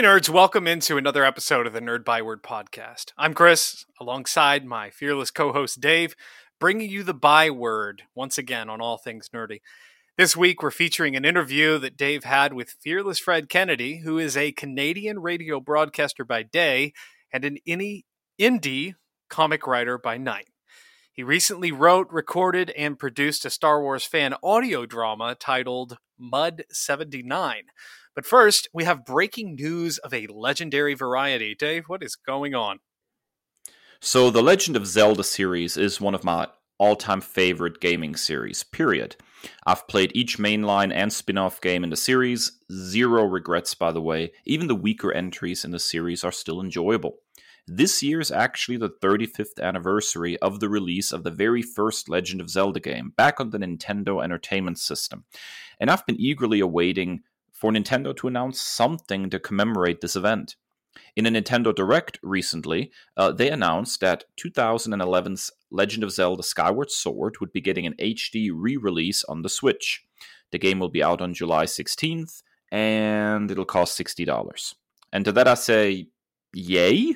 Hey nerds, welcome into another episode of the Nerd Byword Podcast. I'm Kris, alongside my fearless co-host Dave, bringing you the byword once again on all things nerdy. This week we're featuring an interview that Dave had with Fearless Fred Kennedy, who is a Canadian radio broadcaster by day and an indie comic writer by night. He recently wrote, recorded, and produced a Star Wars fan audio drama titled Mud 79. But first, we have breaking news of a legendary variety. Dave, what is going on? So the Legend of Zelda series is one of my all-time favorite gaming series, period. I've played each mainline and spin-off game in the series. Zero regrets, by the way. Even the weaker entries in the series are still enjoyable. This year is actually the 35th anniversary of the release of the very first Legend of Zelda game, back on the Nintendo Entertainment System. And I've been eagerly awaiting for Nintendo to announce something to commemorate this event. In a Nintendo Direct recently, they announced that 2011's Legend of Zelda Skyward Sword would be getting an HD re-release on the Switch. The game will be out on July 16th, and it'll cost $60. And to that I say, yay!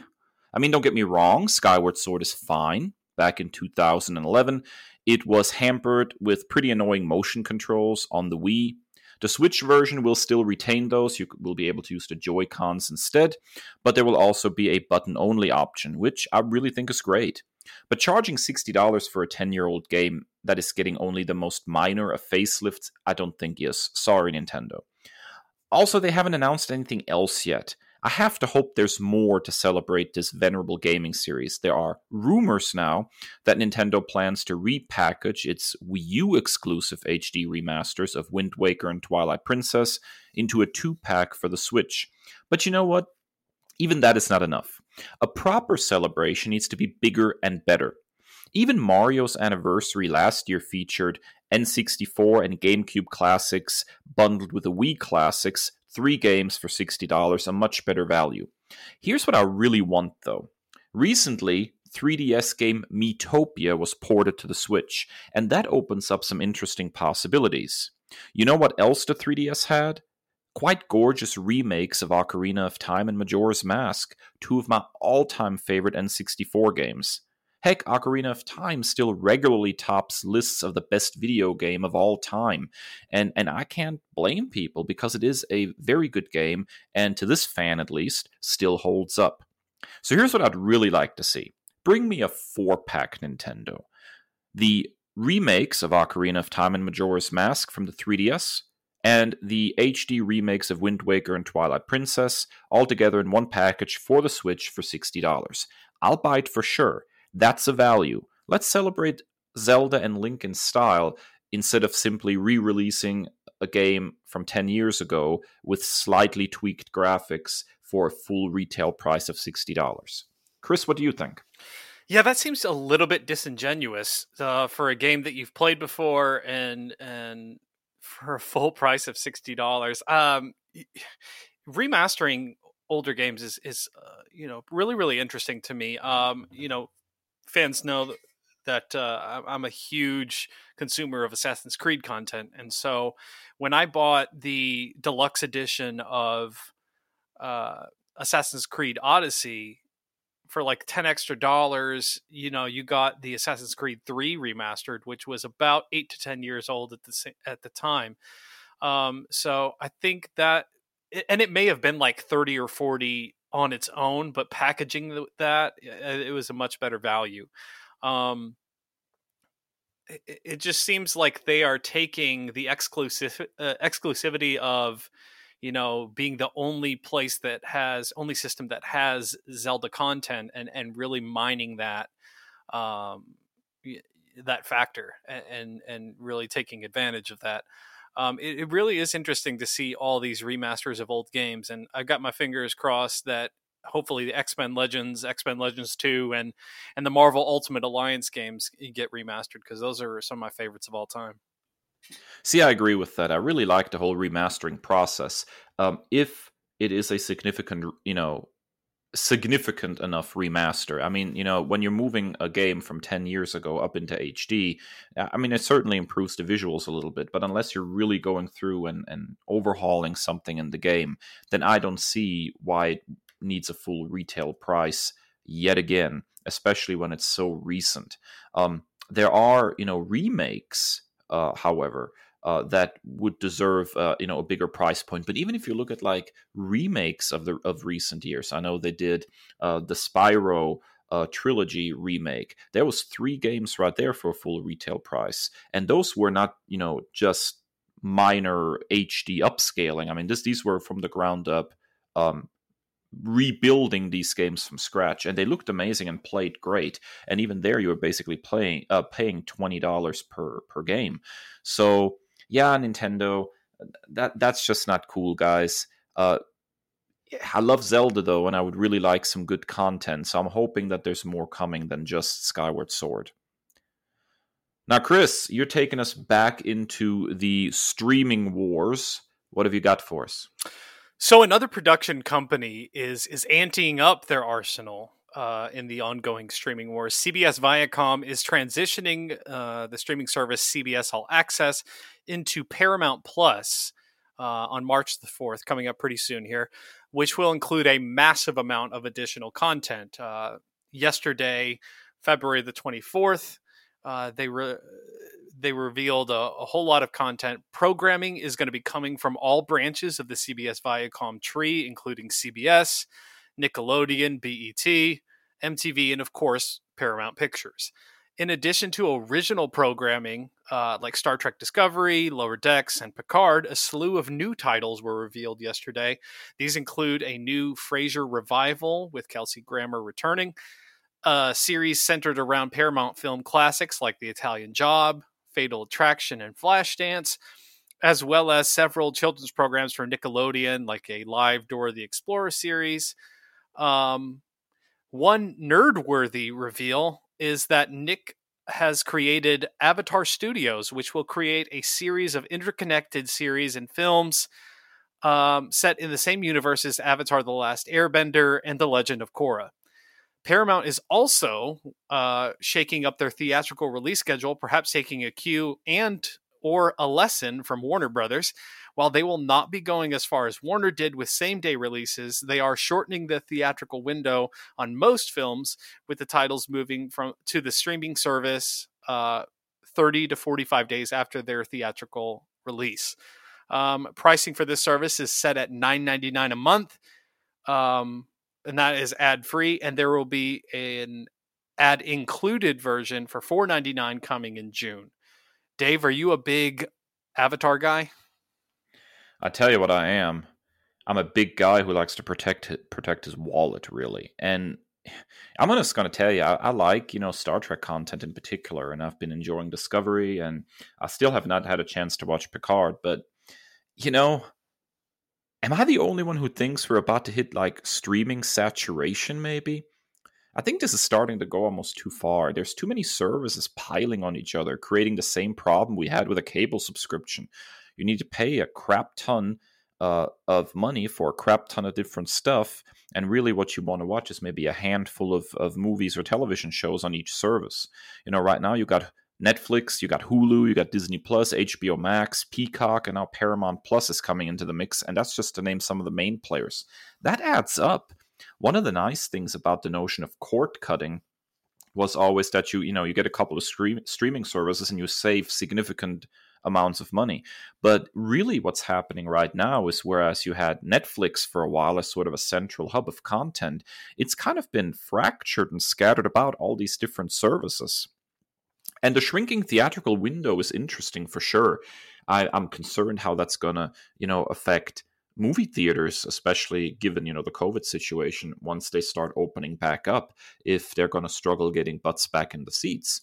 I mean, don't get me wrong, Skyward Sword is fine. Back in 2011, it was hampered with pretty annoying motion controls on the Wii. The Switch version will still retain those. You will be able to use the Joy-Cons instead, but there will also be a button-only option, which I really think is great. But charging $60 for a 10-year-old game that is getting only the most minor of facelifts, I don't think is. Sorry, Nintendo. Also, they haven't announced anything else yet. I have to hope there's more to celebrate this venerable gaming series. There are rumors now that Nintendo plans to repackage its Wii U exclusive HD remasters of Wind Waker and Twilight Princess into a 2-pack for the Switch. But you know what? Even that is not enough. A proper celebration needs to be bigger and better. Even Mario's anniversary last year featured N64 and GameCube classics bundled with the Wii classics, 3 games for $60, a much better value. Here's what I really want, though. Recently, 3DS game Miitopia was ported to the Switch, and that opens up some interesting possibilities. You know what else the 3DS had? Quite gorgeous remakes of Ocarina of Time and Majora's Mask, two of my all-time favorite N64 games. Heck, Ocarina of Time still regularly tops lists of the best video game of all time. And I can't blame people because it is a very good game, and to this fan at least, still holds up. So here's what I'd really like to see. Bring me a 4-pack, Nintendo. The remakes of Ocarina of Time and Majora's Mask from the 3DS, and the HD remakes of Wind Waker and Twilight Princess, all together in one package for the Switch for $60. I'll buy it for sure. That's a value. Let's celebrate Zelda and Link in style instead of simply re-releasing a game from 10 years ago with slightly tweaked graphics for a full retail price of $60. Kris, what do you think? Yeah, that seems a little bit disingenuous for a game that you've played before and for a full price of $60. Remastering older games is really, really interesting to me. Fans know that I'm a huge consumer of Assassin's Creed content. And so when I bought the deluxe edition of Assassin's Creed Odyssey for like $10 extra, you got the Assassin's Creed 3 remastered, which was about 8 to 10 years old at the time. So I think that, and it may have been like 30 or 40 on its own, but packaging that, it was a much better value. It just seems like they are taking the exclusivity of, being the only place that has, only system that has Zelda content and really mining that, that factor and really taking advantage of that. It really is interesting to see all these remasters of old games, and I've got my fingers crossed that hopefully the X-Men Legends, X-Men Legends 2, and the Marvel Ultimate Alliance games get remastered, because those are some of my favorites of all time. See, I agree with that. I really like the whole remastering process. If it is a significant, significant enough remaster. I mean, you know, when you're moving a game from 10 years ago up into HD, I mean, it certainly improves the visuals a little bit, but unless you're really going through and overhauling something in the game, then I don't see why it needs a full retail price yet again, especially when it's so recent. There are, you know, remakes, however, that would deserve, you know, a bigger price point. But even if you look at like remakes of recent years, I know they did the Spyro trilogy remake. There was 3 games right there for a full retail price, and those were not, you know, just minor HD upscaling. I mean, these were from the ground up, rebuilding these games from scratch, and they looked amazing and played great. And even there, you were basically paying $20 per game. So yeah, Nintendo, that's just not cool, guys. I love Zelda, though, and I would really like some good content, so I'm hoping that there's more coming than just Skyward Sword. Now, Kris, you're taking us back into the streaming wars. What have you got for us? So another production company is anteing up their arsenal in the ongoing streaming wars. CBS Viacom is transitioning the streaming service CBS All Access into Paramount+ on March the 4th, coming up pretty soon here, which will include a massive amount of additional content. Yesterday, February the 24th, they revealed a whole lot of content. Programming is going to be coming from all branches of the CBS Viacom tree, including CBS, Nickelodeon, BET, MTV, and of course, Paramount Pictures. In addition to original programming like Star Trek Discovery, Lower Decks, and Picard, a slew of new titles were revealed yesterday. These include a new Frasier revival with Kelsey Grammer returning, a series centered around Paramount film classics like The Italian Job, Fatal Attraction, and Flashdance, as well as several children's programs from Nickelodeon, like a live Dora the Explorer series. One nerd-worthy reveal is that Nick has created Avatar Studios, which will create a series of interconnected series and films set in the same universe as Avatar: The Last Airbender and The Legend of Korra. Paramount is also shaking up their theatrical release schedule, perhaps taking a cue and or a lesson from Warner Brothers. While they will not be going as far as Warner did with same-day releases, they are shortening the theatrical window on most films, with the titles moving to the streaming service 30 to 45 days after their theatrical release. Pricing for this service is set at $9.99 a month, and that is ad-free, and there will be an ad-included version for $4.99 coming in June. Dave, are you a big Avatar guy? I tell you what I am. I'm a big guy who likes to protect his wallet, really. And I'm just going to tell you, I like, you know, Star Trek content in particular, and I've been enjoying Discovery, and I still have not had a chance to watch Picard. But, you know, am I the only one who thinks we're about to hit, like, streaming saturation, maybe? I think this is starting to go almost too far. There's too many services piling on each other, creating the same problem we had with a cable subscription. You need to pay a crap ton of money for a crap ton of different stuff, and really what you want to watch is maybe a handful of movies or television shows on each service. You know, right now you got Netflix, you got Hulu, you got Disney+, HBO Max, Peacock, and now Paramount+ is coming into the mix, and that's just to name some of the main players. That adds up. One of the nice things about the notion of cord cutting was always that you get a couple of streaming services and you save significant amounts of money. But really what's happening right now is, whereas you had Netflix for a while as sort of a central hub of content, it's kind of been fractured and scattered about all these different services. And the shrinking theatrical window is interesting for sure. I'm concerned how that's going to, you know, affect movie theaters, especially given, you know, the COVID situation. Once they start opening back up, if they're going to struggle getting butts back in the seats.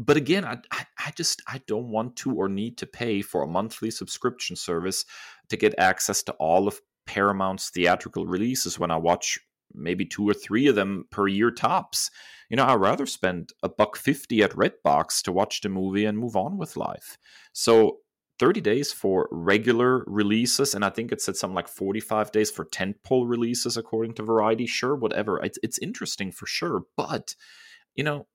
But again, I don't want to or need to pay for a monthly subscription service to get access to all of Paramount's theatrical releases when I watch maybe 2 or 3 of them per year tops. You know, I'd rather spend $1.50 at Redbox to watch the movie and move on with life. So 30 days for regular releases, and I think it said something like 45 days for tentpole releases, according to Variety. Sure, whatever. It's interesting for sure, but you know,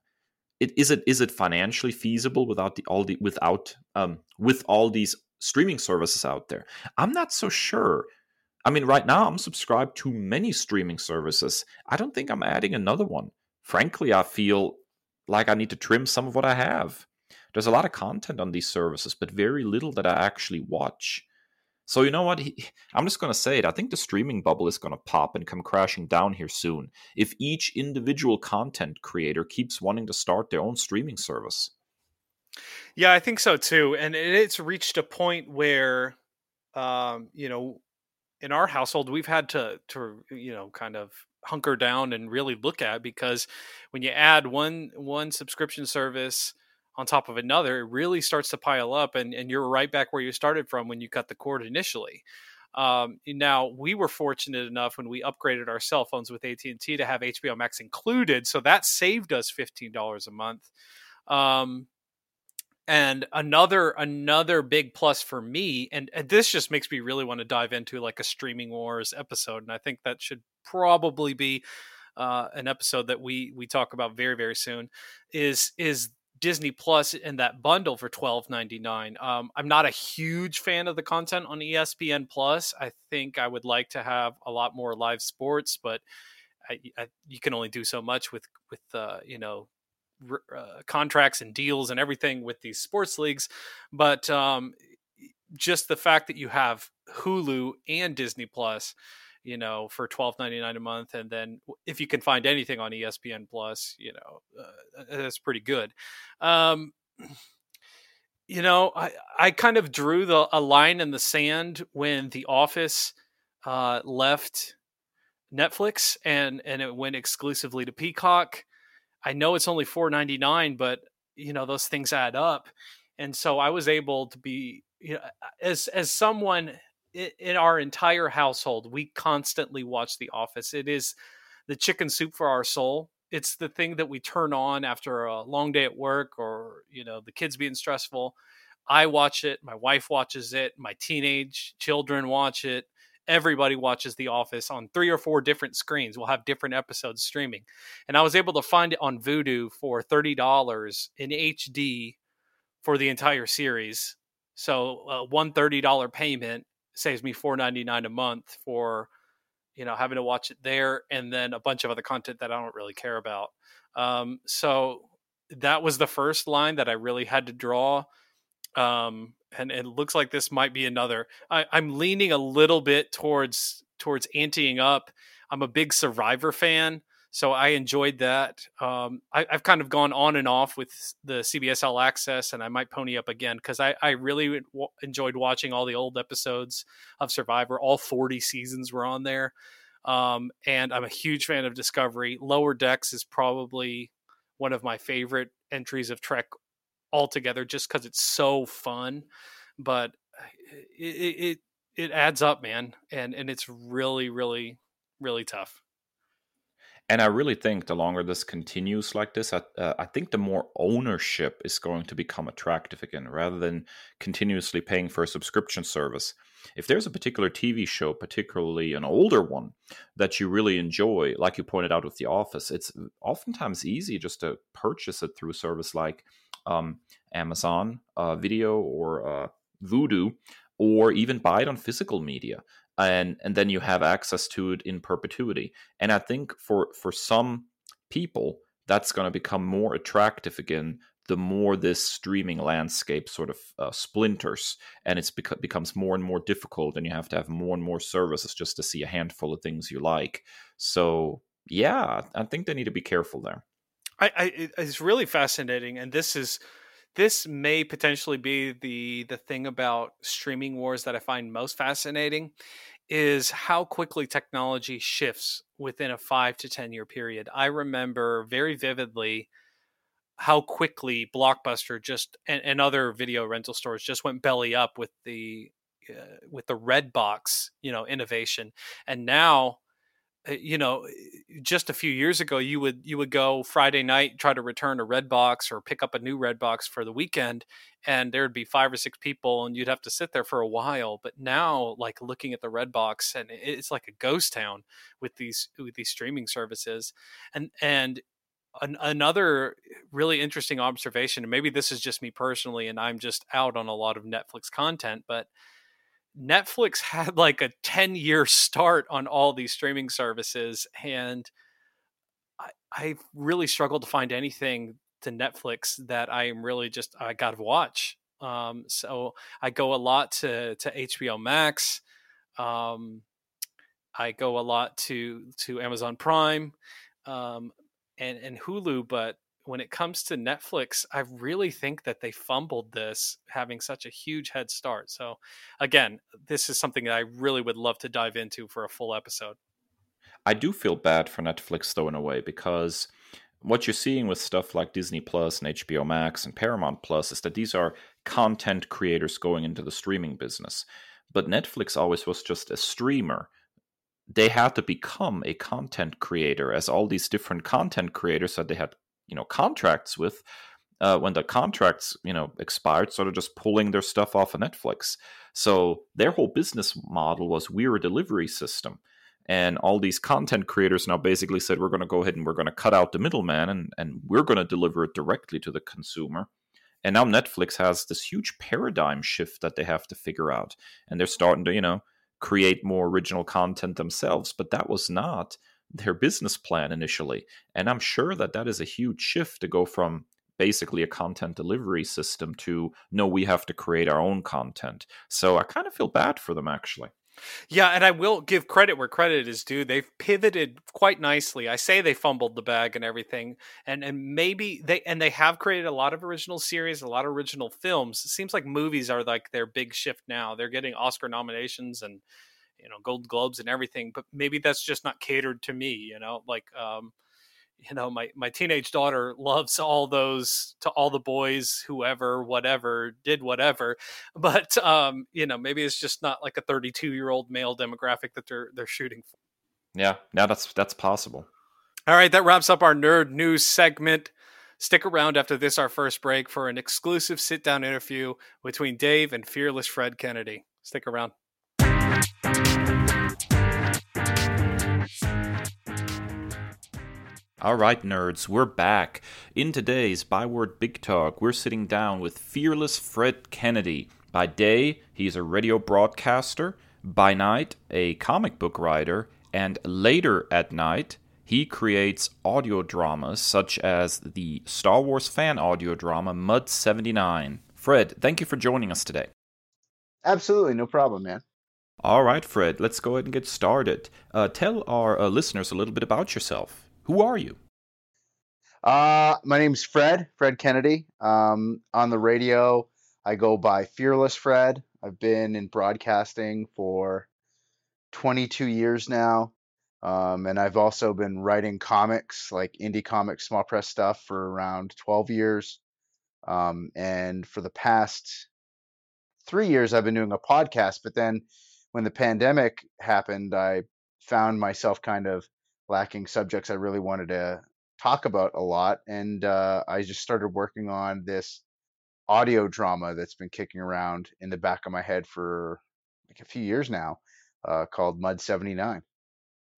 is it financially feasible with all these streaming services out there? I'm not so sure. I mean, right now I'm subscribed to many streaming services. I don't think I'm adding another one. Frankly, I feel like I need to trim some of what I have. There's a lot of content on these services, but very little that I actually watch. So you know what? I'm just going to say it. I think the streaming bubble is going to pop and come crashing down here soon if each individual content creator keeps wanting to start their own streaming service. Yeah, I think so too. And it's reached a point where, you know, in our household, we've had to you know, kind of hunker down and really look at, because when you add one subscription service on top of another, it really starts to pile up, and you're right back where you started from when you cut the cord initially. Now, we were fortunate enough when we upgraded our cell phones with AT&T to have HBO Max included, so that saved us $15 a month. And another big plus for me, and this just makes me really want to dive into like a Streaming Wars episode, and I think that should probably be an episode that we talk about very, very soon, is Disney Plus and that bundle for $12.99. I'm not a huge fan of the content on ESPN Plus. I think I would like to have a lot more live sports, but you can only do so much with you know, contracts and deals and everything with these sports leagues. But just the fact that you have Hulu and Disney Plus, you know, for $12.99 a month, and then if you can find anything on ESPN Plus, you know, that's pretty good. You know, I kind of drew a line in the sand when The Office left Netflix and it went exclusively to Peacock. I know it's only $4.99, but you know, those things add up, and so I was able to be, you know, as someone in our entire household, we constantly watch The Office. It is the chicken soup for our soul. It's the thing that we turn on after a long day at work, or, you know, the kids being stressful. I watch it. My wife watches it. My teenage children watch it. Everybody watches The Office on 3 or 4 different screens. We'll have different episodes streaming. And I was able to find it on Vudu for $30 in HD for the entire series. So one $30 payment saves me $4.99 a month for, you know, having to watch it there, and then a bunch of other content that I don't really care about. So that was the first line that I really had to draw. And it looks like this might be another. I'm leaning a little bit towards anteing up. I'm a big Survivor fan, so I enjoyed that. I've kind of gone on and off with the CBS All Access, and I might pony up again, because I really enjoyed watching all the old episodes of Survivor. All 40 seasons were on there. And I'm a huge fan of Discovery. Lower Decks is probably one of my favorite entries of Trek altogether, just because it's so fun. But it adds up, man. And it's really, really, really tough. And I really think the longer this continues like this, I think the more ownership is going to become attractive again, rather than continuously paying for a subscription service. If there's a particular TV show, particularly an older one, that you really enjoy, like you pointed out with The Office, it's oftentimes easy just to purchase it through service like Amazon Video or Vudu, or even buy it on physical media. And then you have access to it in perpetuity. And I think for some people, that's going to become more attractive again, the more this streaming landscape sort of splinters, and it becomes more and more difficult, and you have to have more and more services just to see a handful of things you like. So, yeah, I think they need to be careful there. It's really fascinating, and this may potentially be the thing about Streaming Wars that I find most fascinating, is how quickly technology shifts within a 5 to 10 year period. I remember very vividly how quickly Blockbuster just and other video rental stores just went belly up with the Redbox, you know, innovation. And now, you know, just a few years ago, you would go Friday night, try to return a red box or pick up a new red box for the weekend, and there'd be 5 or 6 people, and you'd have to sit there for a while. But now, like, looking at the red box, and it's like a ghost town with these streaming services. And another really interesting observation, and maybe this is just me personally, and I'm just out on a lot of Netflix content, but Netflix had like a 10-year start on all these streaming services, and I really struggled to find anything to Netflix that I'm really just, I got to watch. So I go a lot to HBO Max. I go a lot to Amazon Prime, and Hulu, but when it comes to Netflix, I really think that they fumbled this, having such a huge head start. So again, this is something that I really would love to dive into for a full episode. I do feel bad for Netflix, though, in a way, because what you're seeing with stuff like Disney Plus and HBO Max and Paramount Plus is that these are content creators going into the streaming business. But Netflix always was just a streamer. They had to become a content creator, as all these different content creators that they had contracts with, when the contracts, expired, sort of just pulling their stuff off of Netflix. So their whole business model was, we're a delivery system. And all these content creators now basically said, we're going to go ahead and we're going to cut out the middleman, and we're going to deliver it directly to the consumer. And now Netflix has this huge paradigm shift that they have to figure out. And they're starting to, create more original content themselves. But that was not their business plan initially. And I'm sure that is a huge shift, to go from basically a content delivery system to, no, we have to create our own content. So I kind of feel bad for them, actually. Yeah, and I will give credit where credit is due. They've pivoted quite nicely. I say they fumbled the bag and everything, and maybe they have created a lot of original series, a lot of original films. It seems like movies are like their big shift now. They're getting Oscar nominations and Gold Globes and everything, but maybe that's just not catered to me, my teenage daughter loves all those, To All the Boys, Whoever, Whatever, Did Whatever, but maybe it's just not like a 32-year-old male demographic that they're shooting for. Yeah, now that's possible. All right, that wraps up our nerd news segment. Stick around after this, our first break, for an exclusive sit-down interview between Dave and Fearless Fred Kennedy. Stick around. All right, nerds, we're back. In today's Byword Big Talk, we're sitting down with Fearless Fred Kennedy. By day, he's a radio broadcaster. By night, a comic book writer. And later at night, he creates audio dramas such as the Star Wars fan audio drama Mud 79. Fred, thank you for joining us today. Absolutely, no problem, man. All right, Fred, let's go ahead and get started. Tell our listeners a little bit about yourself. Who are you? My name's Fred Kennedy. On the radio, I go by Fearless Fred. I've been in broadcasting for 22 years now. And I've also been writing comics, like indie comics, small press stuff, for around 12 years. And for the past 3 years, I've been doing a podcast. But then when the pandemic happened, I found myself kind of lacking subjects I really wanted to talk about a lot. And I just started working on this audio drama that's been kicking around in the back of my head for like a few years now, called Mud 79.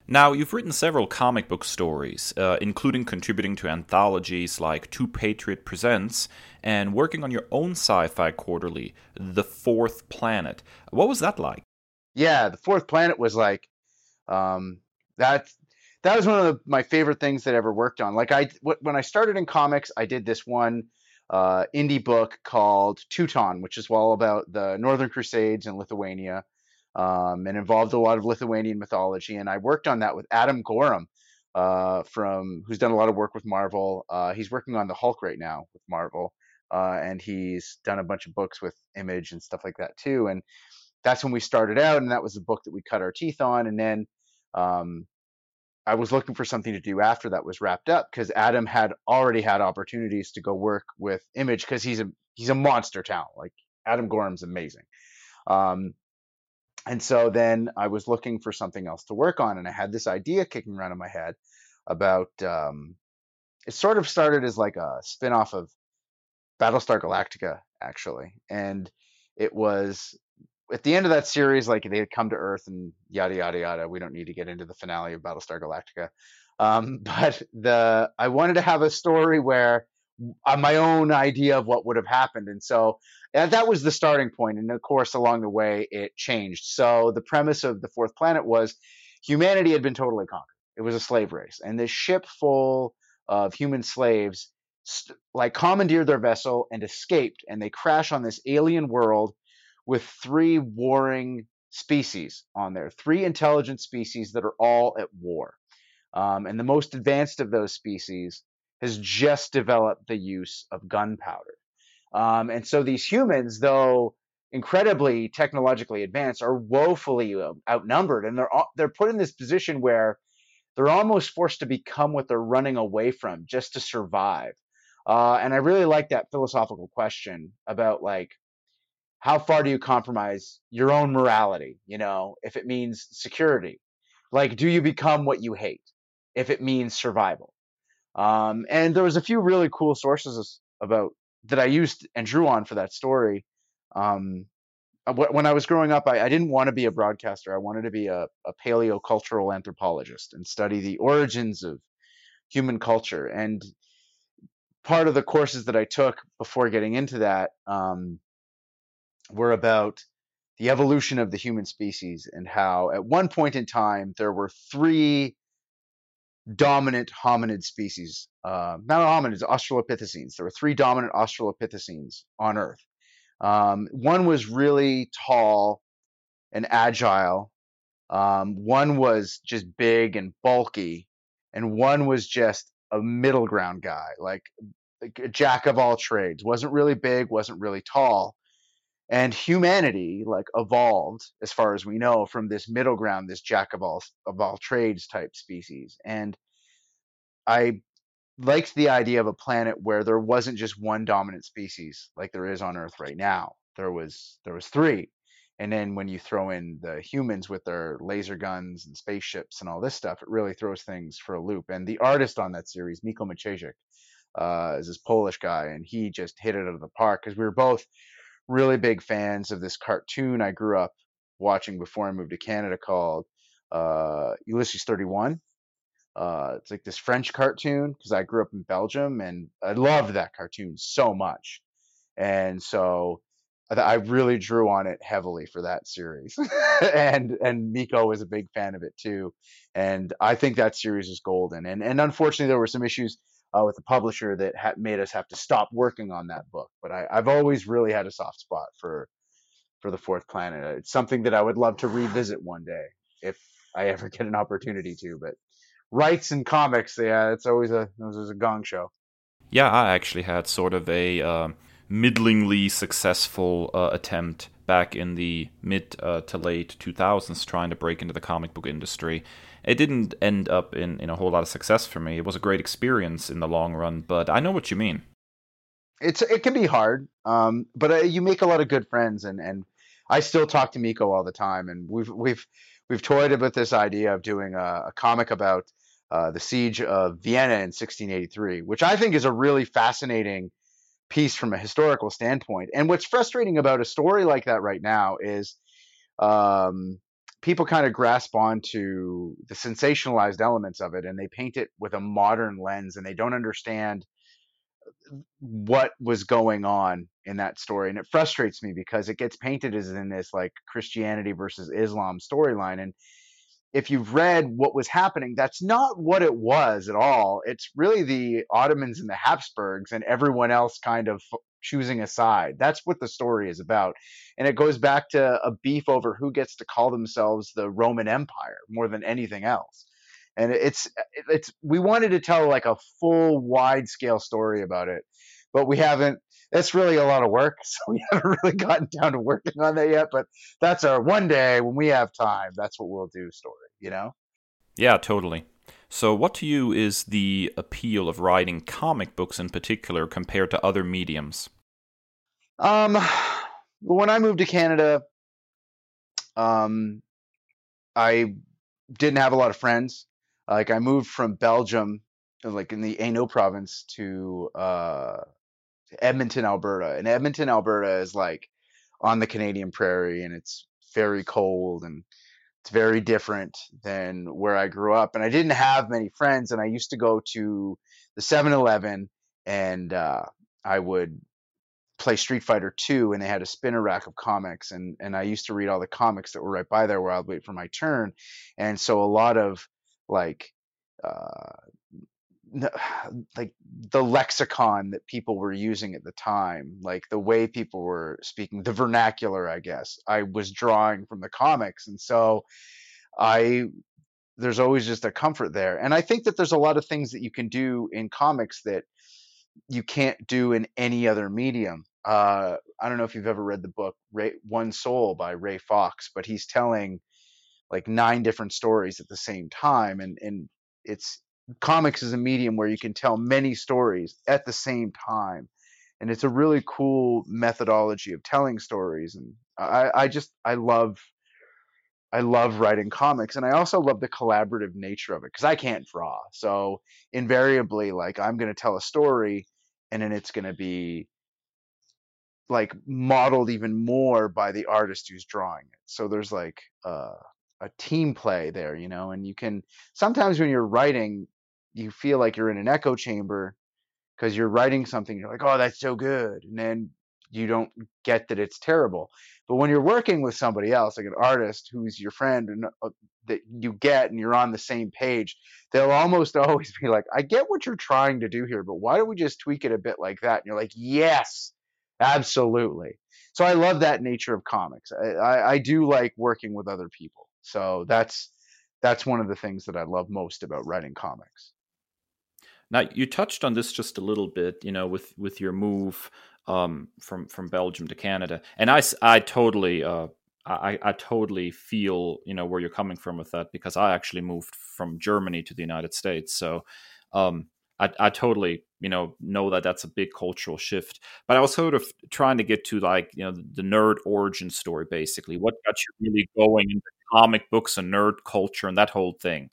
Now, you've written several comic book stories, including contributing to anthologies like Two Patriot Presents and working on your own sci-fi quarterly, The Fourth Planet. What was that like? Yeah, The Fourth Planet was like, that was one of my favorite things that I ever worked on. Like, when I started in comics, I did this one indie book called Teuton, which is all about the Northern Crusades in Lithuania, and involved a lot of Lithuanian mythology. And I worked on that with Adam Gorham, who's done a lot of work with Marvel. He's working on the Hulk right now with Marvel, and he's done a bunch of books with Image and stuff like that too. And that's when we started out, and that was the book that we cut our teeth on. And then I was looking for something to do after that was wrapped up, because Adam had already had opportunities to go work with Image, because he's a monster talent. Like, Adam Gorham's amazing. And so then I was looking for something else to work on, and I had this idea kicking around in my head about it sort of started as like a spin-off of Battlestar Galactica, actually. And it was at the end of that series, like they had come to Earth and yada, yada, yada. We don't need to get into the finale of Battlestar Galactica. But I wanted to have a story where my own idea of what would have happened. And so that was the starting point. And of course, along the way, it changed. So the premise of The Fourth Planet was humanity had been totally conquered. It was a slave race. And this ship full of human slaves commandeered their vessel and escaped. And they crash on this alien world with three warring species on there, three intelligent species that are all at war. And the most advanced of those species has just developed the use of gunpowder. And so these humans, though incredibly technologically advanced, are woefully outnumbered. And they're put in this position where they're almost forced to become what they're running away from just to survive. And I really like that philosophical question about, like, how far do you compromise your own morality, you know, if it means security? Like, do you become what you hate if it means survival? And there was a few really cool sources that I used and drew on for that story. When I was growing up, I didn't want to be a broadcaster. I wanted to be a paleocultural anthropologist and study the origins of human culture. And part of the courses that I took before getting into that were about the evolution of the human species and how at one point in time there were three dominant hominid species, not hominids, Australopithecines. There were three dominant Australopithecines on Earth. One was really tall and agile. One was just big and bulky, and one was just a middle ground guy, like a jack of all trades, wasn't really big, wasn't really tall. And humanity, like, evolved, as far as we know, from this middle ground, this jack of all trades type species. And I liked the idea of a planet where there wasn't just one dominant species like there is on Earth right now. There was three. And then when you throw in the humans with their laser guns and spaceships and all this stuff, it really throws things for a loop. And the artist on that series, Mikko Maciejek, is this Polish guy, and he just hit it out of the park because we were both really big fans of this cartoon I grew up watching before I moved to Canada called Ulysses 31. It's like this French cartoon because I grew up in Belgium, and I loved that cartoon so much. And so I really drew on it heavily for that series. and Mikko was a big fan of it too. And I think that series is golden. And unfortunately, there were some issues with the publisher that made us have to stop working on that book. But I've always really had a soft spot for The Fourth Planet. It's something that I would love to revisit one day if I ever get an opportunity to, but rights and comics, yeah, it's always a gong show. Yeah, I actually had sort of a middlingly successful attempt back in the mid to late 2000s trying to break into the comic book industry. It didn't end up in a whole lot of success for me. It was a great experience in the long run, but I know what you mean. It can be hard, but you make a lot of good friends, and I still talk to Mikko all the time, and we've toyed with this idea of doing a comic about the siege of Vienna in 1683, which I think is a really fascinating piece from a historical standpoint. And what's frustrating about a story like that right now is people kind of grasp onto the sensationalized elements of it, and they paint it with a modern lens, and they don't understand what was going on in that story. And it frustrates me because it gets painted as in this like Christianity versus Islam storyline. And if you've read what was happening, that's not what it was at all. It's really the Ottomans and the Habsburgs and everyone else kind of choosing a side. That's what the story is about. And it goes back to a beef over who gets to call themselves the Roman Empire more than anything else. And we wanted to tell like a full wide scale story about it, but we haven't. That's really a lot of work, so we haven't really gotten down to working on that yet. But that's our one day when we have time. That's what we'll do story, you know? Yeah, totally. So what to you is the appeal of writing comic books in particular compared to other mediums? When I moved to Canada, I didn't have a lot of friends. Like, I moved from Belgium, like in the Hainaut province, to Edmonton, Alberta. And Edmonton, Alberta is like on the Canadian prairie, and it's very cold and it's very different than where I grew up. And I didn't have many friends, and I used to go to the 7-Eleven, and I would play Street Fighter 2, and they had a spinner rack of comics, and I used to read all the comics that were right by there where I'd wait for my turn. And so a lot of like the lexicon that people were using at the time, like the way people were speaking, the vernacular, I guess, I was drawing from the comics. And so there's always just a comfort there. And I think that there's a lot of things that you can do in comics that you can't do in any other medium. I don't know if you've ever read the book One Soul by Ray Fox, but he's telling like 9 different stories at the same time. And it's, comics is a medium where you can tell many stories at the same time, and it's a really cool methodology of telling stories. And I love writing comics, and I also love the collaborative nature of it, because I can't draw, so invariably, like, I'm going to tell a story, and then it's going to be like modeled even more by the artist who's drawing it. So there's like a team play there, you know. And you can sometimes, when you're writing, you feel like you're in an echo chamber, because you're writing something, you're like, oh, that's so good. And then you don't get that it's terrible. But when you're working with somebody else, like an artist who's your friend and that you get, and you're on the same page, they'll almost always be like, I get what you're trying to do here, but why don't we just tweak it a bit like that? And you're like, yes, absolutely. So I love that nature of comics. I do like working with other people. So that's one of the things that I love most about writing comics. Now, you touched on this just a little bit, you know, with your move from Belgium to Canada, and I totally feel, you know, where you're coming from with that, because I actually moved from Germany to the United States, so I totally, you know that that's a big cultural shift. But I was sort of trying to get to, like, you know, the nerd origin story, basically. What got you really going into comic books and nerd culture and that whole thing?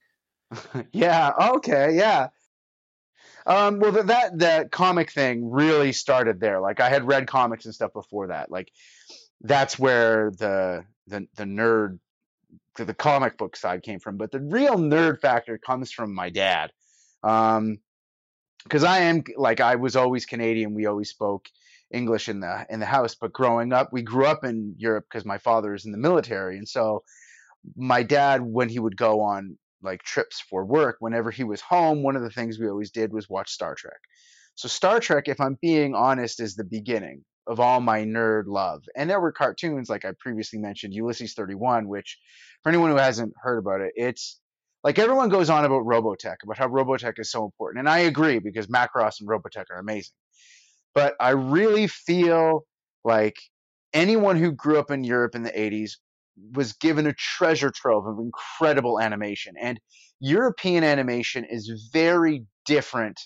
Yeah. Okay. Yeah. Well, that comic thing really started there. Like, I had read comics and stuff before that. Like, that's where the nerd, the comic book side came from. But the real nerd factor comes from my dad. Because I am, like, I was always Canadian. We always spoke English in the house. But growing up, we grew up in Europe because my father is in the military. And so my dad, when he would go on like trips for work, whenever he was home, one of the things we always did was watch Star Trek. So Star Trek, if I'm being honest, is the beginning of all my nerd love. And there were cartoons, like I previously mentioned, Ulysses 31, which, for anyone who hasn't heard about it, it's, like, everyone goes on about Robotech, about how Robotech is so important. And I agree, because Macross and Robotech are amazing. But I really feel like anyone who grew up in Europe in the 80s was given a treasure trove of incredible animation. And European animation is very different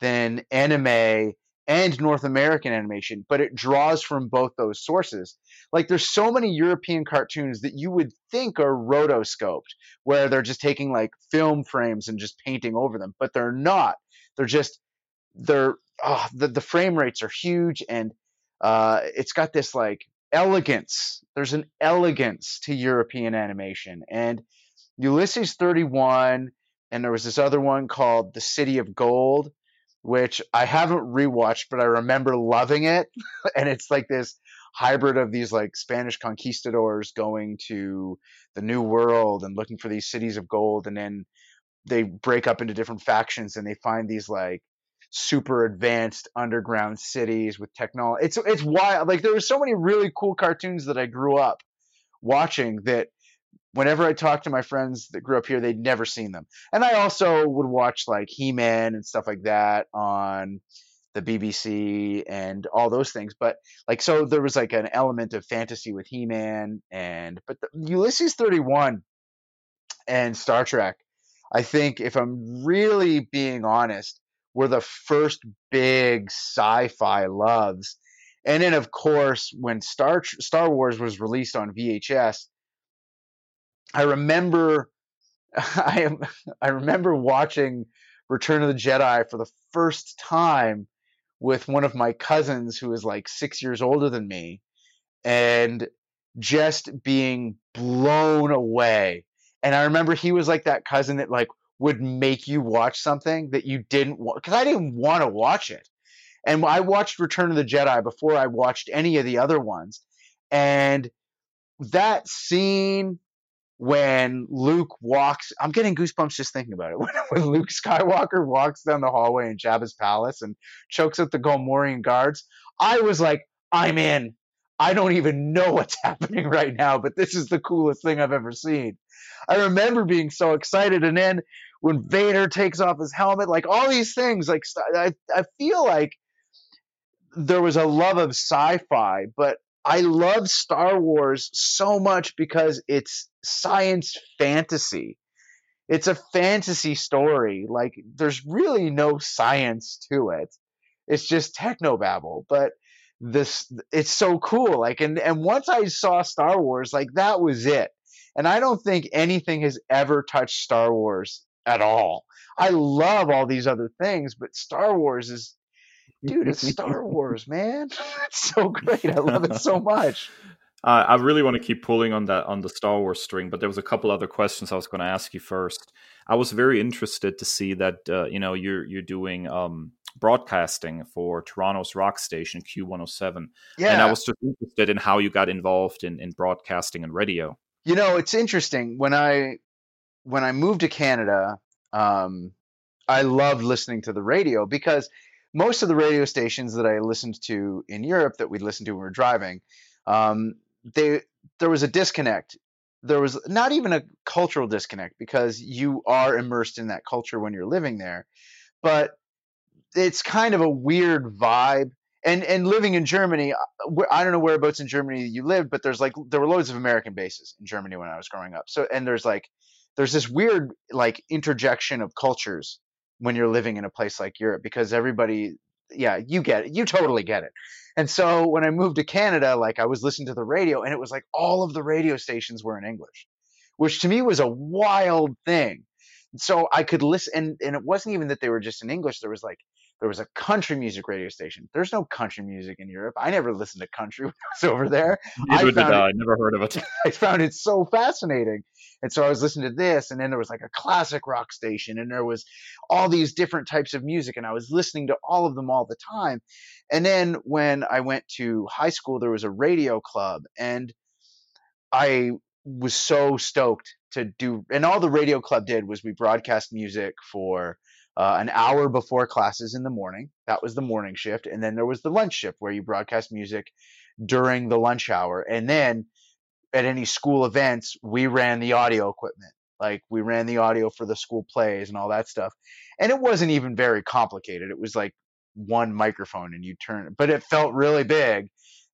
than anime and North American animation, but it draws from both those sources. Like, there's so many European cartoons that you would think are rotoscoped, where they're just taking like film frames and just painting over them, but they're not. They're just, the frame rates are huge, and it's got this like elegance. There's an elegance to European animation. And Ulysses 31, and there was this other one called The City of Gold, which I haven't rewatched, but I remember loving it. And it's like this hybrid of these like Spanish conquistadors going to the New World and looking for these cities of gold. And then they break up into different factions, and they find these like super advanced underground cities with technology. It's wild. Like, there were so many really cool cartoons that I grew up watching that whenever I talked to my friends that grew up here, they'd never seen them. And I also would watch like He-Man and stuff like that on the BBC and all those things. But like, so there was like an element of fantasy with He-Man, but Ulysses 31 and Star Trek, I think, if I'm really being honest, were the first big sci-fi loves. And then, of course, when Star Wars was released on VHS, I remember watching Return of the Jedi for the first time with one of my cousins who is like 6 years older than me, and just being blown away. And I remember he was like that cousin that like would make you watch something that you didn't want, because I didn't want to watch it. And I watched Return of the Jedi before I watched any of the other ones. And that scene when Luke walks, I'm getting goosebumps just thinking about it. When Luke Skywalker walks down the hallway in Jabba's palace and chokes out the Gomorian guards, I was like, I'm in. I don't even know what's happening right now, but this is the coolest thing I've ever seen. I remember being so excited. And then when Vader takes off his helmet, like all these things, like I feel like there was a love of sci-fi, but I love Star Wars so much because it's science fantasy. It's a fantasy story. Like there's really no science to it. It's just technobabble, but this, it's so cool. Like, and once I saw Star Wars, like that was it. And I don't think anything has ever touched Star Wars at all. I love all these other things, but Star Wars is, dude, it's Star Wars, man. It's so great. I love it so much. I really want to keep pulling on that, on the Star Wars string, but there was a couple other questions I was going to ask you first. I was very interested to see that, you know, you're doing broadcasting for Toronto's rock station, Q107. Yeah. And I was just interested in how you got involved in broadcasting and radio. You know, it's interesting. When I moved to Canada, I loved listening to the radio because most of the radio stations that I listened to in Europe that we'd listen to when we were driving, there was a disconnect. There was not even a cultural disconnect because you are immersed in that culture when you're living there, but it's kind of a weird vibe. And living in Germany, I don't know whereabouts in Germany you live, but there were loads of American bases in Germany when I was growing up. So, and there's this weird like interjection of cultures when you're living in a place like Europe, because everybody, yeah, you get it, you totally get it. And so when I moved to Canada, like I was listening to the radio, and it was like all of the radio stations were in English, which to me was a wild thing. So I could listen, and it wasn't even that they were just in English. There was a country music radio station. There's no country music in Europe. I never listened to country when I was over there. I never heard of it. I found it so fascinating. And so I was listening to this, and then there was like a classic rock station, and there was all these different types of music, and I was listening to all of them all the time. And then when I went to high school, there was a radio club, and I was so stoked to do, and all the radio club did was we broadcast music for an hour before classes in the morning. That was the morning shift. And then there was the lunch shift where you broadcast music during the lunch hour. And then at any school events, we ran the audio equipment. Like we ran the audio for the school plays and all that stuff. And it wasn't even very complicated. It was like one microphone and you turn it, but it felt really big.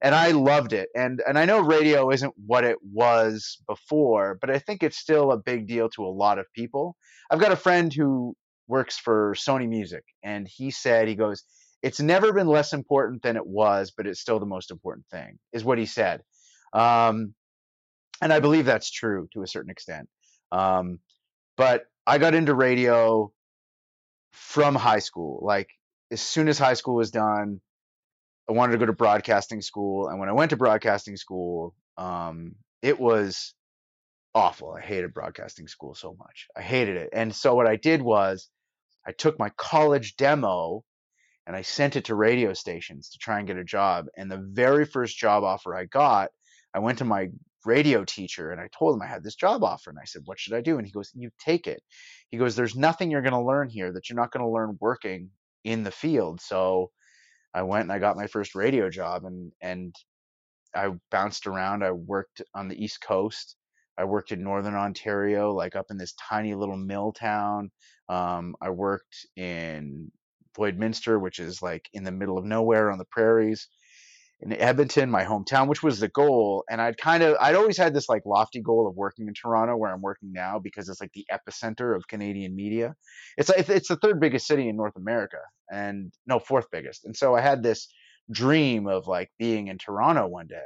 And I loved it. And I know radio isn't what it was before, but I think it's still a big deal to a lot of people. I've got a friend who works for Sony Music, and he said, he goes, it's never been less important than it was, but it's still the most important thing, is what he said. And I believe that's true to a certain extent. But I got into radio from high school. Like as soon as high school was done, I wanted to go to broadcasting school. And when I went to broadcasting school, it was awful. I hated broadcasting school so much. I hated it. And so what I did was I took my college demo and I sent it to radio stations to try and get a job. And the very first job offer I got, I went to my radio teacher and I told him I had this job offer. And I said, what should I do? And he goes, you take it. He goes, there's nothing you're going to learn here that you're not going to learn working in the field. So I went and I got my first radio job, and I bounced around. I worked on the East Coast. I worked in Northern Ontario, like up in this tiny little mill town. I worked in Lloydminster, which is like in the middle of nowhere on the prairies. In Edmonton, my hometown, which was the goal. And I'd always had this like lofty goal of working in Toronto, where I'm working now, because it's like the epicenter of Canadian media. It's the third biggest city in North America, and no, fourth biggest. And so I had this dream of like being in Toronto one day.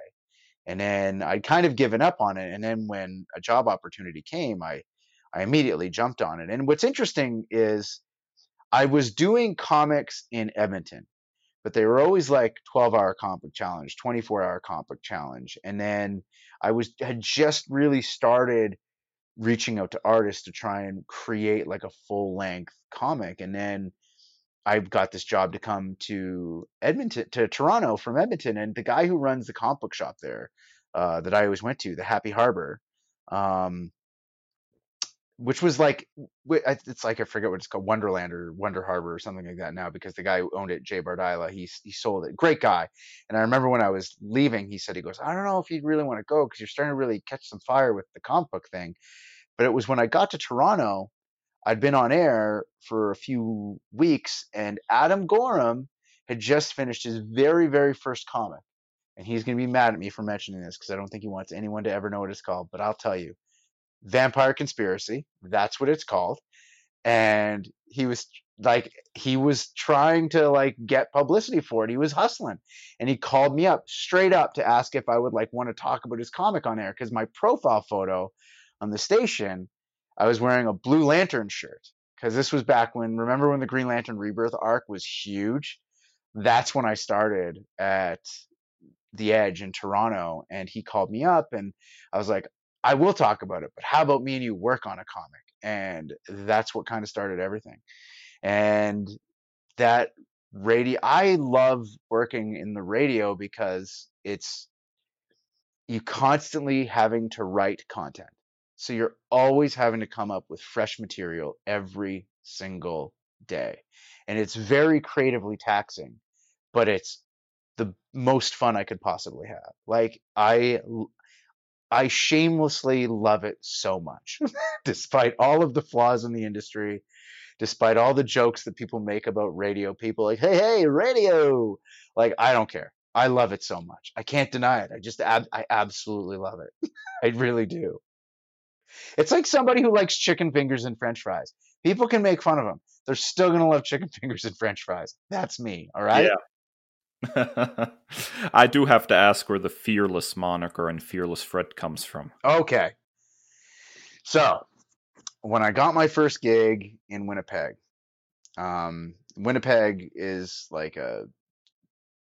And then I'd kind of given up on it. And then when a job opportunity came, I immediately jumped on it. And what's interesting is I was doing comics in Edmonton, but they were always like 12-hour comic book challenge, 24-hour comic book challenge. And then I had just really started reaching out to artists to try and create like a full-length comic. And then I got this job to come to Edmonton, to Toronto from Edmonton. And the guy who runs the comic book shop there that I always went to, the Happy Harbor, which was like, it's like, I forget what it's called, Wonderland or Wonder Harbor or something like that now, because the guy who owned it, Jay Bardila, he sold it. Great guy. And I remember when I was leaving, he said, he goes, I don't know if you really want to go because you're starting to really catch some fire with the comic book thing. But it was when I got to Toronto, I'd been on air for a few weeks, and Adam Gorham had just finished his very, very first comic. And he's going to be mad at me for mentioning this because I don't think he wants anyone to ever know what it's called, but I'll tell you. Vampire Conspiracy, that's what it's called. And he was trying to like get publicity for it. He was hustling, and he called me up straight up to ask if I would like want to talk about his comic on air, because my profile photo on the station, I was wearing a Blue Lantern shirt, because this was back when, remember when the Green Lantern Rebirth arc was huge? That's when I started at The Edge in Toronto, and he called me up, and I was like, I will talk about it, but how about me and you work on a comic? And that's what kind of started everything. And that I love working in the radio because it's, you constantly having to write content. So you're always having to come up with fresh material every single day. And it's very creatively taxing, but it's the most fun I could possibly have. Like I shamelessly love it so much, despite all of the flaws in the industry, despite all the jokes that people make about radio. People like, hey, radio. Like, I don't care. I love it so much. I can't deny it. I absolutely love it. I really do. It's like somebody who likes chicken fingers and French fries. People can make fun of them. They're still going to love chicken fingers and French fries. That's me. All right. Yeah. I do have to ask where the Fearless moniker and Fearless Fred comes from. Okay. So, when I got my first gig in Winnipeg, Winnipeg is like a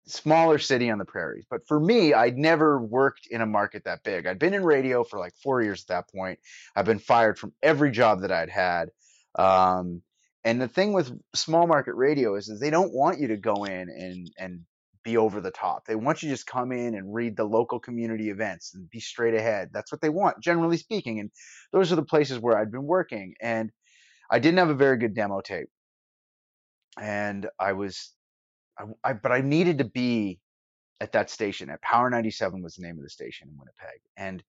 smaller city on the prairies. But for me, I'd never worked in a market that big. I'd been in radio for like 4 years at that point. I've been fired from every job that I'd had. And the thing with small market radio is they don't want you to go in and be over the top. They want you to just come in and read the local community events and be straight ahead. That's what they want, generally speaking. And those are the places where I'd been working. And I didn't have a very good demo tape. And I needed to be at that station. At Power 97 was the name of the station in Winnipeg. And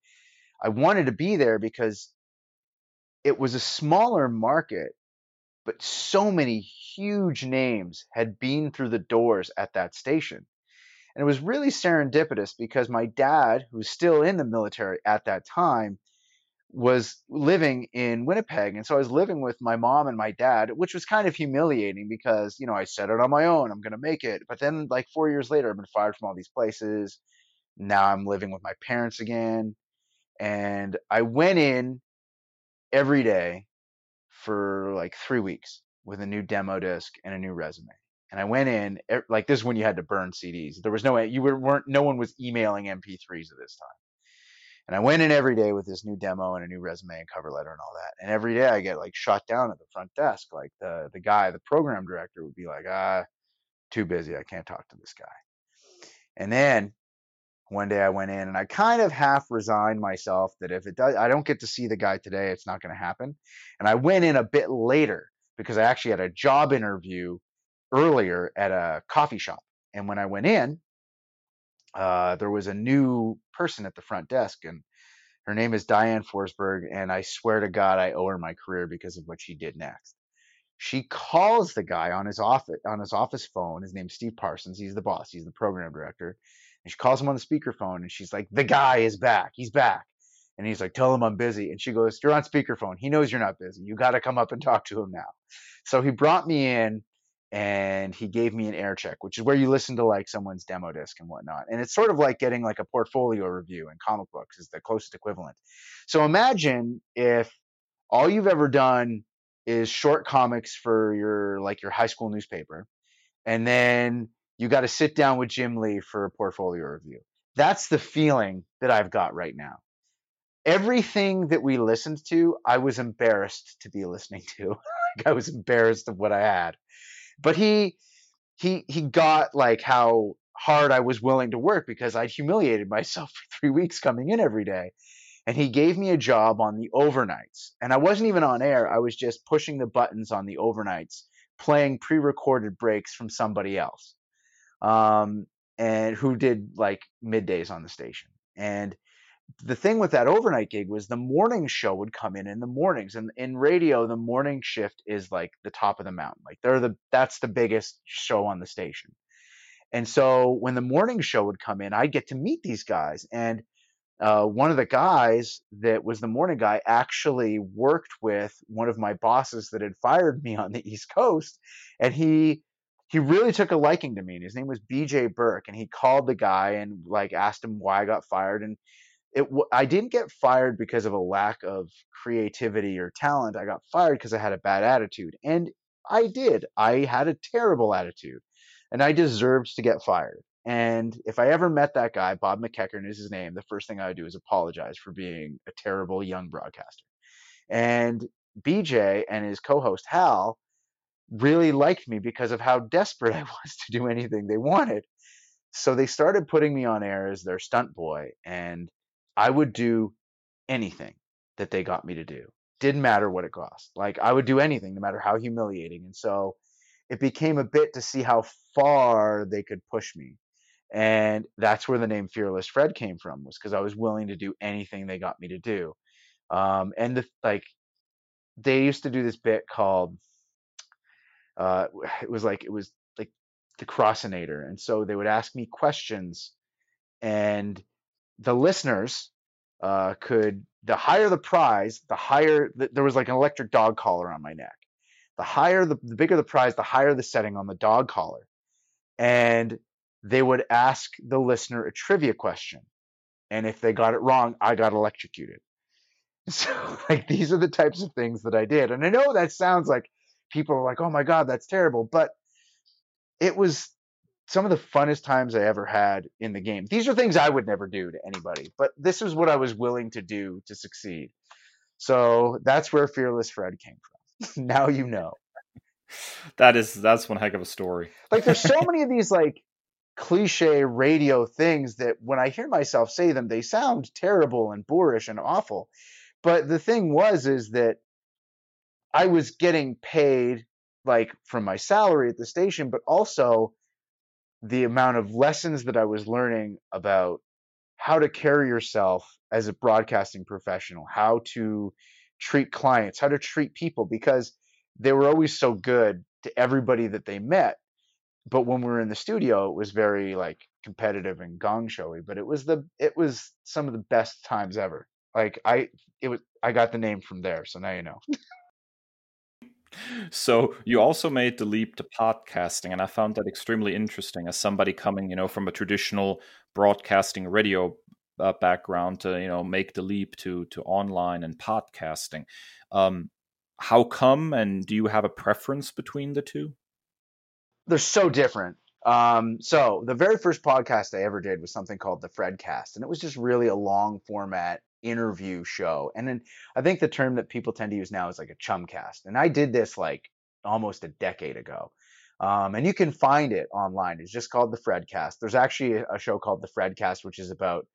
I wanted to be there because it was a smaller market, but so many huge names had been through the doors at that station. And it was really serendipitous because my dad, who was still in the military at that time, was living in Winnipeg. And so I was living with my mom and my dad, which was kind of humiliating because, you know, I set it on my own, I'm going to make it. But then like 4 years later, I've been fired from all these places. Now I'm living with my parents again. And I went in every day for like 3 weeks with a new demo disc and a new resume. And I went in like, this is when you had to burn CDs. There was no one was emailing MP3s at this time. And I went in every day with this new demo and a new resume and cover letter and all that. And every day I get like shot down at the front desk. Like the guy, the program director would be like, too busy. I can't talk to this guy. And then one day I went in and I kind of half resigned myself that if it does, I don't get to see the guy today, it's not going to happen. And I went in a bit later because I actually had a job interview earlier at a coffee shop. And when I went in, there was a new person at the front desk, and her name is Diane Forsberg. And I swear to God, I owe her my career because of what she did next. She calls the guy on his office phone. His name's Steve Parsons. He's the boss. He's the program director. And she calls him on the speakerphone, and she's like, the guy is back. He's back. And he's like, tell him I'm busy. And she goes, you're on speakerphone. He knows you're not busy. You got to come up and talk to him now. So he brought me in, and he gave me an air check, which is where you listen to like someone's demo disc and whatnot. And it's sort of like getting like a portfolio review in comic books is the closest equivalent. So imagine if all you've ever done is short comics for your high school newspaper, and then you got to sit down with Jim Lee for a portfolio review. That's the feeling that I've got right now. Everything that we listened to, I was embarrassed to be listening to. I was embarrassed of what I had. But he got like how hard I was willing to work because I'd humiliated myself for 3 weeks coming in every day. And he gave me a job on the overnights. And I wasn't even on air. I was just pushing the buttons on the overnights, playing pre-recorded breaks from somebody else and who did like middays on the station. And the thing with that overnight gig was the morning show would come in the mornings. And in radio, the morning shift is like the top of the mountain. Like that's the biggest show on the station. And so when the morning show would come in, I'd get to meet these guys. And one of the guys that was the morning guy actually worked with one of my bosses that had fired me on the East Coast. And he really took a liking to me. And his name was BJ Burke. And he called the guy and like asked him why I got fired. And I didn't get fired because of a lack of creativity or talent. I got fired because I had a bad attitude. And I did. I had a terrible attitude. And I deserved to get fired. And if I ever met that guy, Bob McEachern is his name, the first thing I would do is apologize for being a terrible young broadcaster. And BJ and his co-host Hal really liked me because of how desperate I was to do anything they wanted. So they started putting me on air as their stunt boy, and I would do anything that they got me to do. Didn't matter what it cost. Like I would do anything, no matter how humiliating. And so it became a bit to see how far they could push me. And that's where the name Fearless Fred came from, was because I was willing to do anything they got me to do. And they used to do this bit called, it was like the Crossinator. And so they would ask me questions, and the listeners the higher the prize, there was like an electric dog collar on my neck. The bigger the prize, the higher the setting on the dog collar. And they would ask the listener a trivia question. And if they got it wrong, I got electrocuted. So like, these are the types of things that I did. And I know that sounds like people are like, oh my God, that's terrible. But it was some of the funnest times I ever had in the game. These are things I would never do to anybody, but this is what I was willing to do to succeed. So that's where Fearless Fred came from. Now you know. That's one heck of a story. Like there's so many of these like cliche radio things that when I hear myself say them, they sound terrible and boorish and awful. But the thing is that I was getting paid like from my salary at the station, but also the amount of lessons that I was learning about how to carry yourself as a broadcasting professional, how to treat clients, how to treat people, because they were always so good to everybody that they met. But when we were in the studio, it was very like competitive and gong showy, but it was some of the best times ever. Like I got the name from there. So now, you know. So you also made the leap to podcasting, and I found that extremely interesting as somebody coming, from a traditional broadcasting radio background to, make the leap to online and podcasting. How come, and do you have a preference between the two? They're so different. So the very first podcast I ever did was something called The Fredcast, and it was just really a long format interview show. And then I think the term that people tend to use now is like a chumcast. And I did this like almost a decade ago. And you can find it online. It's just called The Fredcast. There's actually a show called The Fredcast, which is about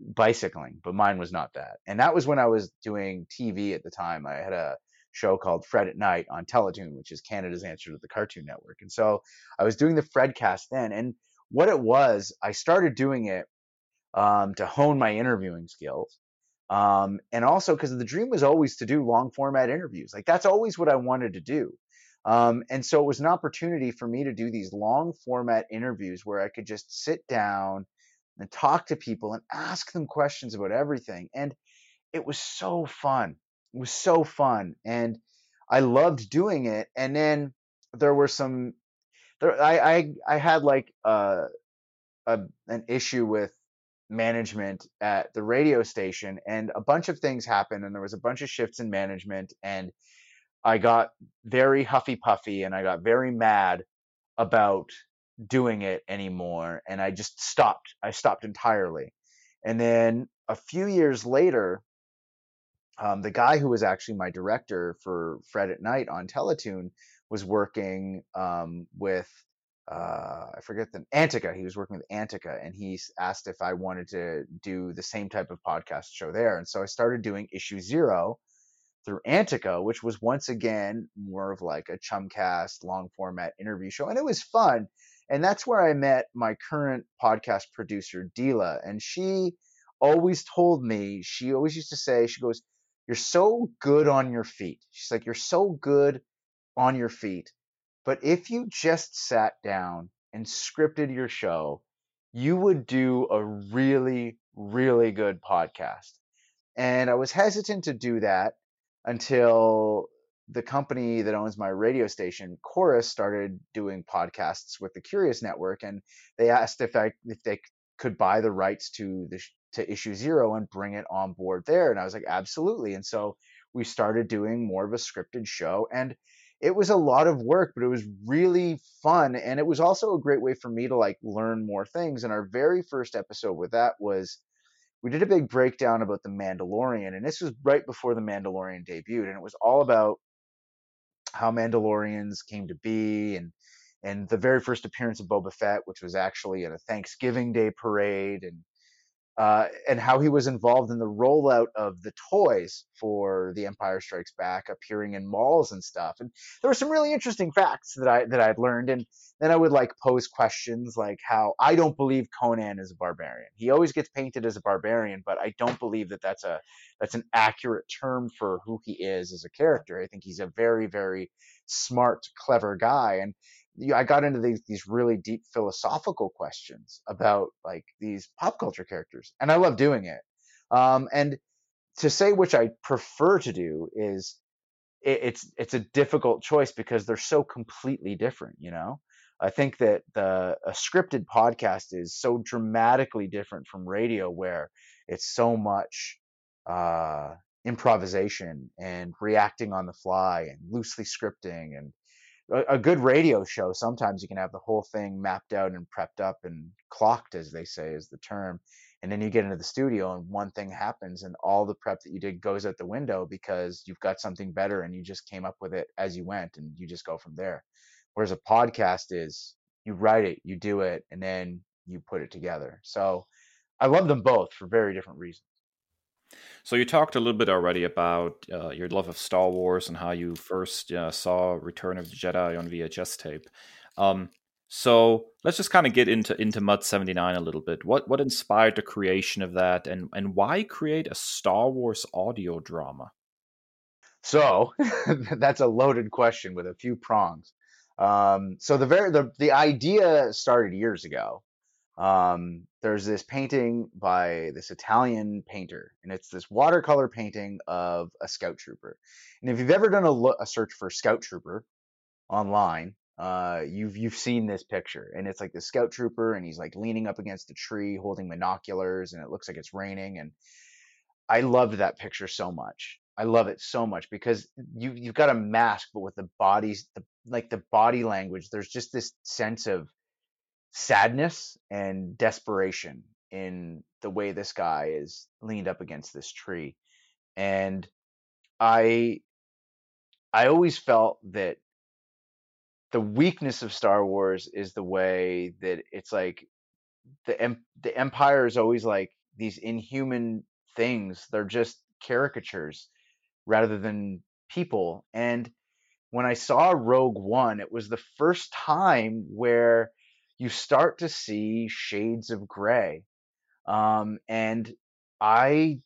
bicycling, but mine was not that. And that was when I was doing TV at the time. I had a show called Fred at Night on Teletoon, which is Canada's answer to the Cartoon Network. And so I was doing The Fredcast then. And what it was, I started doing it to hone my interviewing skills. And also because the dream was always to do long format interviews. Like that's always what I wanted to do. And so it was an opportunity for me to do these long format interviews where I could just sit down and talk to people and ask them questions about everything. And it was so fun. It was so fun. And I loved doing it. And then there were some there, I had like an issue with management at the radio station, and a bunch of things happened, and there was a bunch of shifts in management, and I got very huffy puffy, and I got very mad about doing it anymore, and I just stopped. I stopped entirely. And then a few years later, the guy who was actually my director for Fred at Night on Teletoon was working with I forget the Antica. He was working with Antica, and he asked if I wanted to do the same type of podcast show there. And so I started doing Issue Zero through Antica, which was once again more of like a chumcast, long format interview show, and it was fun. And that's where I met my current podcast producer, Dila, and she always told me, she always used to say, she goes, "You're so good on your feet." She's like, "You're so good on your feet. But if you just sat down and scripted your show, you would do a really, really good podcast." And I was hesitant to do that until the company that owns my radio station, Chorus, started doing podcasts with the Curious Network, and they asked if they could buy the rights to Issue Zero and bring it on board there. And I was like, absolutely. And so we started doing more of a scripted show, and it was a lot of work, but it was really fun. And it was also a great way for me to like learn more things. And our very first episode with that was, we did a big breakdown about The Mandalorian, and this was right before The Mandalorian debuted. And it was all about how Mandalorians came to be, and the very first appearance of Boba Fett, which was actually at a Thanksgiving Day parade, and how he was involved in the rollout of the toys for The Empire Strikes Back, appearing in malls and stuff. And there were some really interesting facts that I'd learned. And then I would like pose questions like how I don't believe Conan is a barbarian. He always gets painted as a barbarian, but I don't believe that that's an accurate term for who he is as a character. I think he's a very, very smart, clever guy. And I got into these really deep philosophical questions about like these pop culture characters, and I love doing it. And to say which I prefer to do is it's a difficult choice because they're so completely different. You know, I think that a scripted podcast is so dramatically different from radio, where it's so much improvisation and reacting on the fly and loosely scripting. And a good radio show, sometimes you can have the whole thing mapped out and prepped up and clocked, as they say is the term. And then you get into the studio and one thing happens and all the prep that you did goes out the window because you've got something better and you just came up with it as you went, and you just go from there. Whereas a podcast is you write it, you do it, and then you put it together. So I love them both for very different reasons. So you talked a little bit already about your love of Star Wars and how you first saw Return of the Jedi on VHS tape. So let's just kind of get into Mud 79 a little bit. What inspired the creation of that, and why create a Star Wars audio drama? So that's a loaded question with a few prongs. So the idea started years ago. There's this painting by this Italian painter, and it's this watercolor painting of a scout trooper. And if you've ever done a search for scout trooper online, you've seen this picture, and it's like the scout trooper, and he's like leaning up against a tree holding binoculars, and it looks like it's raining. And I loved that picture so much. I love it so much because you've got a mask, but with the bodies, the body language, there's just this sense of sadness and desperation in the way this guy is leaned up against this tree. And I always felt that the weakness of Star Wars is the way that it's like the Empire is always like these inhuman things. They're just caricatures rather than people. And when I saw Rogue One, it was the first time where you start to see shades of gray. And I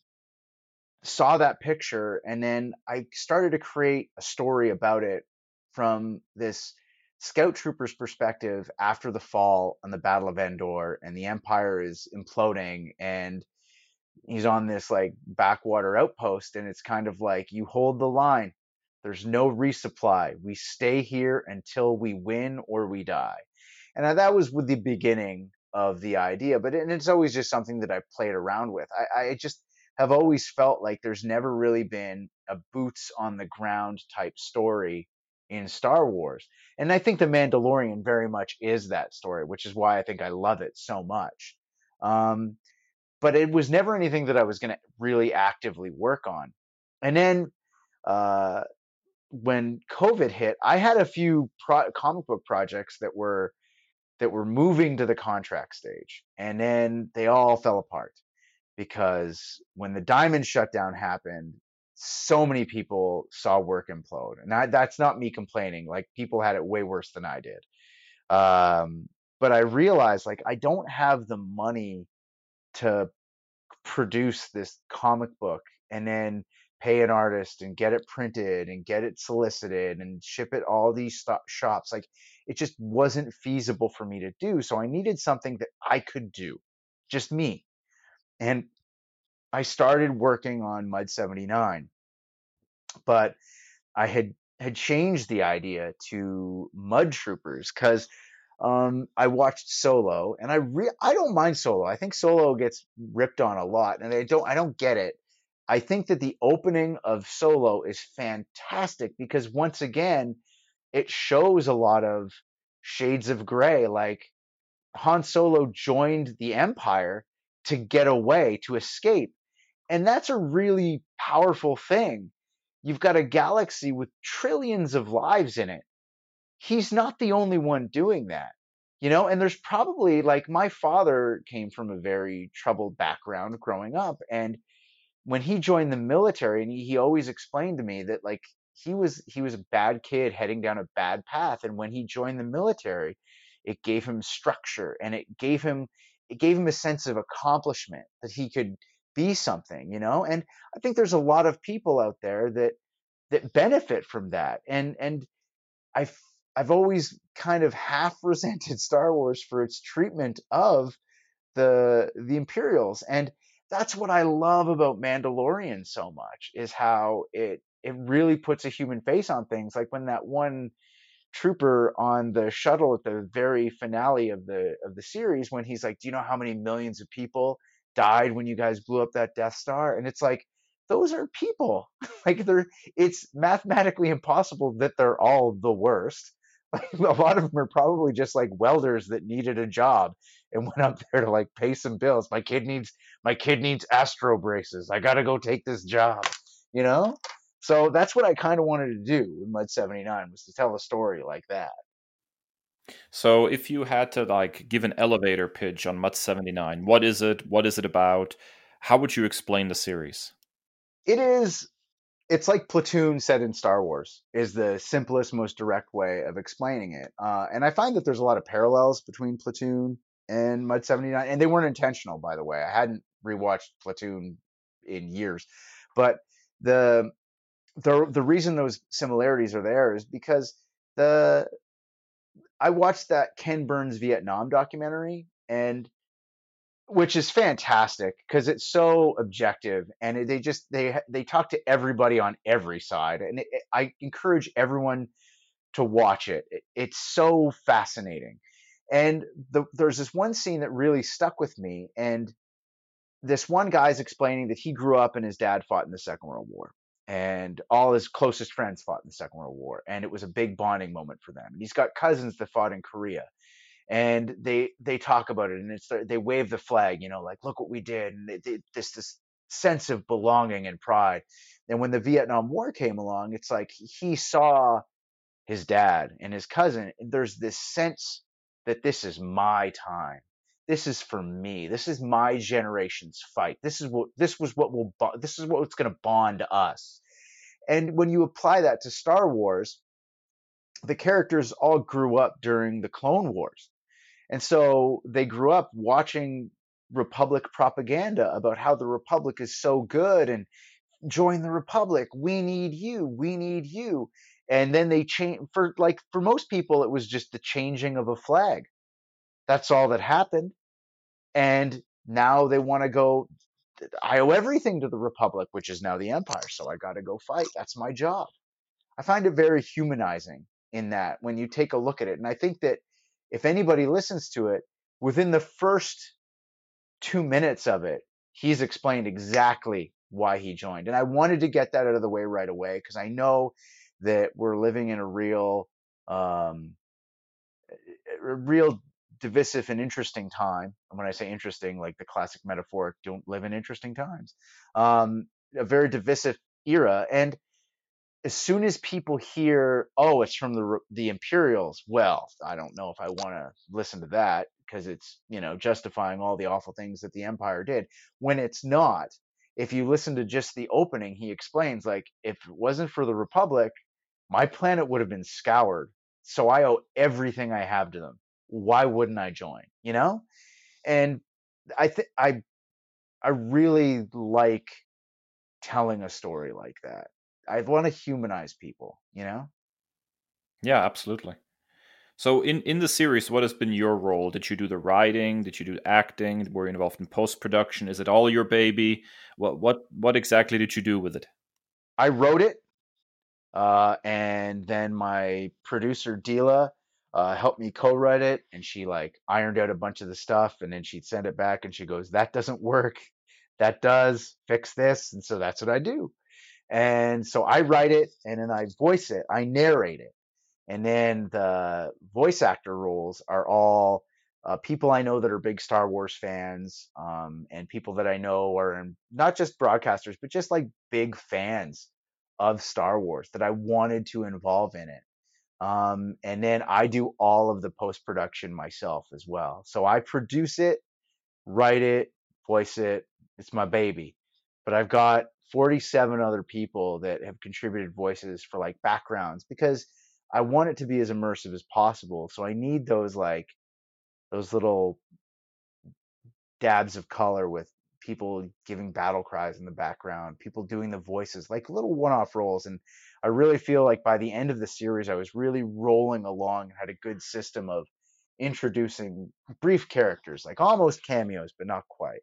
saw that picture, and then I started to create a story about it from this scout trooper's perspective after the fall and the Battle of Endor, and the Empire is imploding, and he's on this like backwater outpost, and it's kind of like you hold the line, There's no resupply. We stay here until we win or we die. And that was with the beginning of the idea. But it's always just something that I played around with. I just have always felt like there's never really been a boots on the ground type story in Star Wars. And I think The Mandalorian very much is that story, which is why I think I love it so much. But it was never anything that I was going to really actively work on. And then when COVID hit, I had a few comic book projects that were moving to the contract stage. And then they all fell apart because when the Diamond shutdown happened, so many people saw work implode. And that's not me complaining. Like, people had it way worse than I did. But I realized, like, I don't have the money to produce this comic book and then pay an artist and get it printed and get it solicited and ship it all these shops. Like, it just wasn't feasible for me to do. So I needed something that I could do, just me. And I started working on Mud 79, but I had changed the idea to Mud Troopers because I watched Solo, and I don't mind Solo. I think Solo gets ripped on a lot, and I don't get it. I think that the opening of Solo is fantastic because, once again, it shows a lot of shades of gray. Like, Han Solo joined the Empire to get away, to escape. And that's a really powerful thing. You've got a galaxy with trillions of lives in it. He's not the only one doing that. You know, and there's probably, like, my father came from a very troubled background growing up, and when he joined the military, and he always explained to me that, like, he was a bad kid heading down a bad path. And when he joined the military, it gave him structure, and it gave him a sense of accomplishment that he could be something, you know? And I think there's a lot of people out there that benefit from that. And I've always kind of half resented Star Wars for its treatment of the Imperials. And that's what I love about Mandalorian so much, is how it really puts a human face on things. Like, when that one trooper on the shuttle at the very finale of the series, when he's like, "Do you know how many millions of people died when you guys blew up that Death Star?" And it's like, those are people. Like, it's mathematically impossible that they're all the worst. Like, a lot of them are probably just like welders that needed a job and went up there to, like, pay some bills. My kid needs astro braces. I got to go take this job, you know? So that's what I kind of wanted to do with Mud 79, was to tell a story like that. So if you had to, like, give an elevator pitch on Mud 79, what is it? What is it about? How would you explain the series? It's like Platoon said in Star Wars, is the simplest, most direct way of explaining it. And I find that there's a lot of parallels between Platoon and Mud 79. And they weren't intentional, by the way. I hadn't rewatched Platoon in years. But the reason those similarities are there is because I watched that Ken Burns Vietnam documentary, and which is fantastic because it's so objective, and they talk to everybody on every side. And I encourage everyone to watch it. It's so fascinating. And there's this one scene that really stuck with me. And this one guy's explaining that he grew up and his dad fought in the Second World War, and all his closest friends fought in the Second World War. And it was a big bonding moment for them. And he's got cousins that fought in Korea. And they talk about it, and they wave the flag, you know, like, look what we did. And this sense of belonging and pride. And when the Vietnam War came along, it's like he saw his dad and his cousin. There's this sense that this is my time. This is for me. This is my generation's fight. This is what's going to bond us. And when you apply that to Star Wars, the characters all grew up during the Clone Wars. And so they grew up watching Republic propaganda about how the Republic is so good, and join the Republic. We need you. We need you. And then they change for most people, it was just the changing of a flag. That's all that happened. And now they want to go, I owe everything to the Republic, which is now the Empire. So I got to go fight. That's my job. I find it very humanizing in that when you take a look at it. And I think that if anybody listens to it, within the first 2 minutes of it, he's explained exactly why he joined. And I wanted to get that out of the way right away, because I know that we're living in a real divisive and interesting time. And when I say interesting, like the classic metaphor, don't live in interesting times. A very divisive era. And as soon as people hear, oh, it's from the Imperials, well, I don't know if I want to listen to that, because it's, you know, justifying all the awful things that the Empire did, when it's not. If you listen to just the opening, he explains, like, if it wasn't for the Republic, my planet would have been scoured. So I owe everything I have to them. Why wouldn't I join? You know? And I really like telling a story like that. I want to humanize people, you know? Yeah, absolutely. So in the series, what has been your role? Did you do the writing? Did you do acting? Were you involved in post-production? Is it all your baby? What exactly did you do with it? I wrote it. And then my producer, Dila, helped me co-write it, and she like ironed out a bunch of the stuff, and then she'd send it back and she goes, that doesn't work, that does, fix this. And so that's what I do. And so I write it, and then I voice it, I narrate it, and then the voice actor roles are all people I know that are big Star Wars fans, and people that I know are not just broadcasters, but just like big fans of Star Wars that I wanted to involve in it. And then I do all of the post-production myself as well. So I produce it, write it, voice it. It's my baby. But I've got 47 other people that have contributed voices for like backgrounds, because I want it to be as immersive as possible. So I need those like those little dabs of color with people giving battle cries in the background, people doing the voices, like little one-off roles. And I really feel like by the end of the series, I was really rolling along and had a good system of introducing brief characters, like almost cameos, but not quite.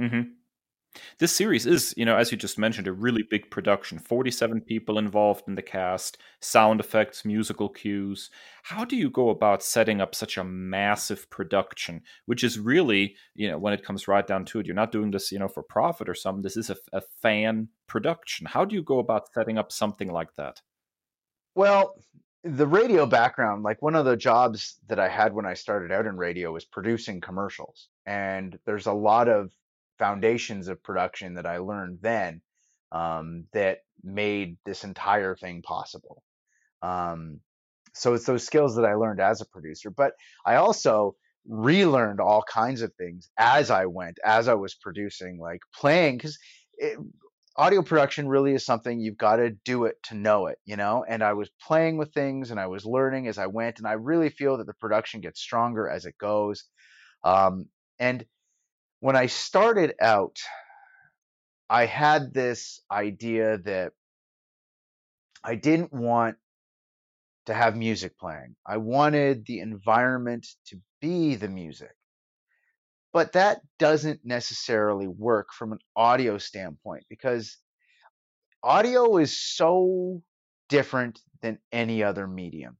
Mm-hmm. This series is, you know, as you just mentioned, a really big production, 47 people involved in the cast, sound effects, musical cues. How do you go about setting up such a massive production, which is really, you know, when it comes right down to it, you're not doing this, you know, for profit or something. This is a fan production. How do you go about setting up something like that? Well, the radio background, like one of the jobs that I had when I started out in radio was producing commercials. And there's a lot of foundations of production that I learned then that made this entire thing possible. So it's those skills that I learned as a producer, but I also relearned all kinds of things as I went, as I was producing, like playing, because audio production really is something you've got to do it to know it, you know? And I was playing with things and I was learning as I went, and I really feel that the production gets stronger as it goes. And when I started out, I had this idea that I didn't want to have music playing. I wanted the environment to be the music. But that doesn't necessarily work from an audio standpoint, because audio is so different than any other medium,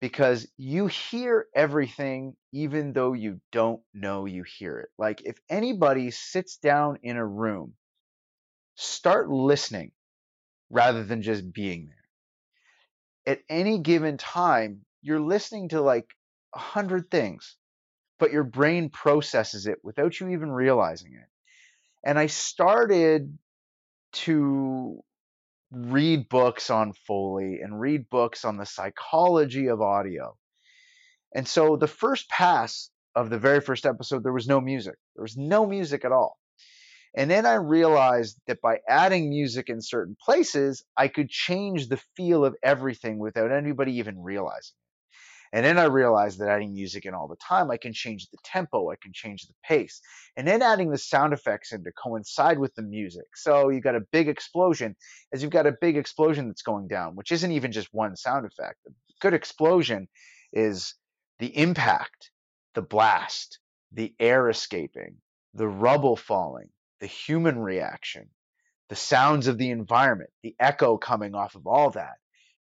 because you hear everything even though you don't know you hear it. Like if anybody sits down in a room, start listening rather than just being there. At any given time, you're listening to like 100 things, but your brain processes it without you even realizing it. And I started to read books on Foley and read books on the psychology of audio. And so the first pass of the very first episode, there was no music. There was no music at all. And then I realized that by adding music in certain places, I could change the feel of everything without anybody even realizing. And then I realized that adding music in all the time, I can change the tempo, I can change the pace. And then adding the sound effects in to coincide with the music. So you've got a big explosion, as you've got a big explosion that's going down, which isn't even just one sound effect. A good explosion is the impact, the blast, the air escaping, the rubble falling, the human reaction, the sounds of the environment, the echo coming off of all that.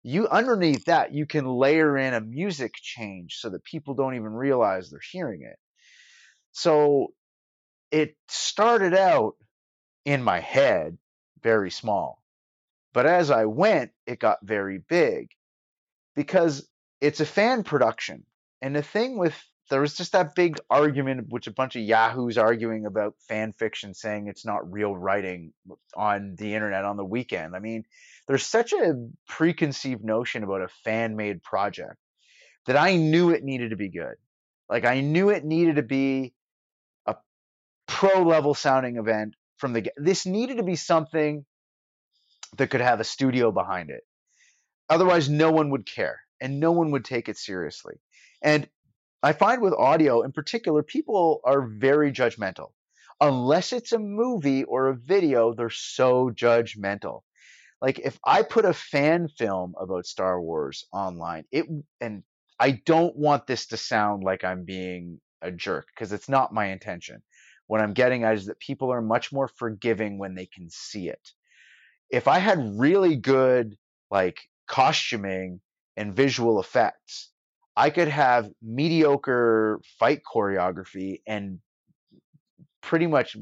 you underneath that, you can layer in a music change so that people don't even realize they're hearing it. So it started out in my head very small, but as I went, it got very big because it's a fan production. And the thing with, there was just that big argument, which a bunch of yahoos arguing about fan fiction, saying it's not real writing on the internet on the weekend. I mean, there's such a preconceived notion about a fan-made project that I knew it needed to be good. Like, I knew it needed to be a pro-level sounding event from the get. This needed to be something that could have a studio behind it. Otherwise, no one would care and no one would take it seriously. And I find with audio in particular, people are very judgmental. Unless it's a movie or a video, they're so judgmental. Like, if I put a fan film about Star Wars online, and I don't want this to sound like I'm being a jerk, because it's not my intention. What I'm getting at is that people are much more forgiving when they can see it. If I had really good, like, costuming and visual effects, I could have mediocre fight choreography and pretty much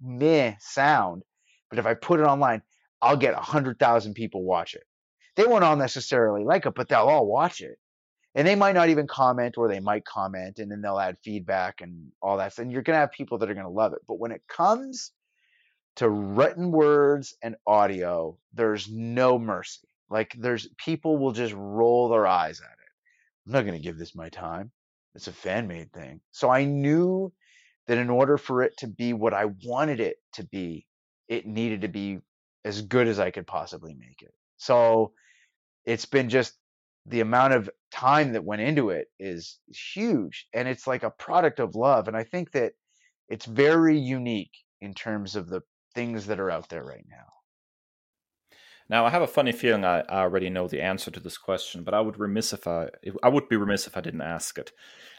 meh sound. But if I put it online, I'll get 100,000 people watch it. They won't all necessarily like it, but they'll all watch it. And they might not even comment, or they might comment, and then they'll add feedback and all that. And you're going to have people that are going to love it. But when it comes to written words and audio, there's no mercy. Like, people will just roll their eyes at it. I'm not going to give this my time. It's a fan-made thing. So I knew that in order for it to be what I wanted it to be, it needed to be as good as I could possibly make it. So it's been just the amount of time that went into it is huge. And it's like a product of love. And I think that it's very unique in terms of the things that are out there right now. Now, I have a funny feeling I already know the answer to this question, but I would be remiss if I didn't ask it.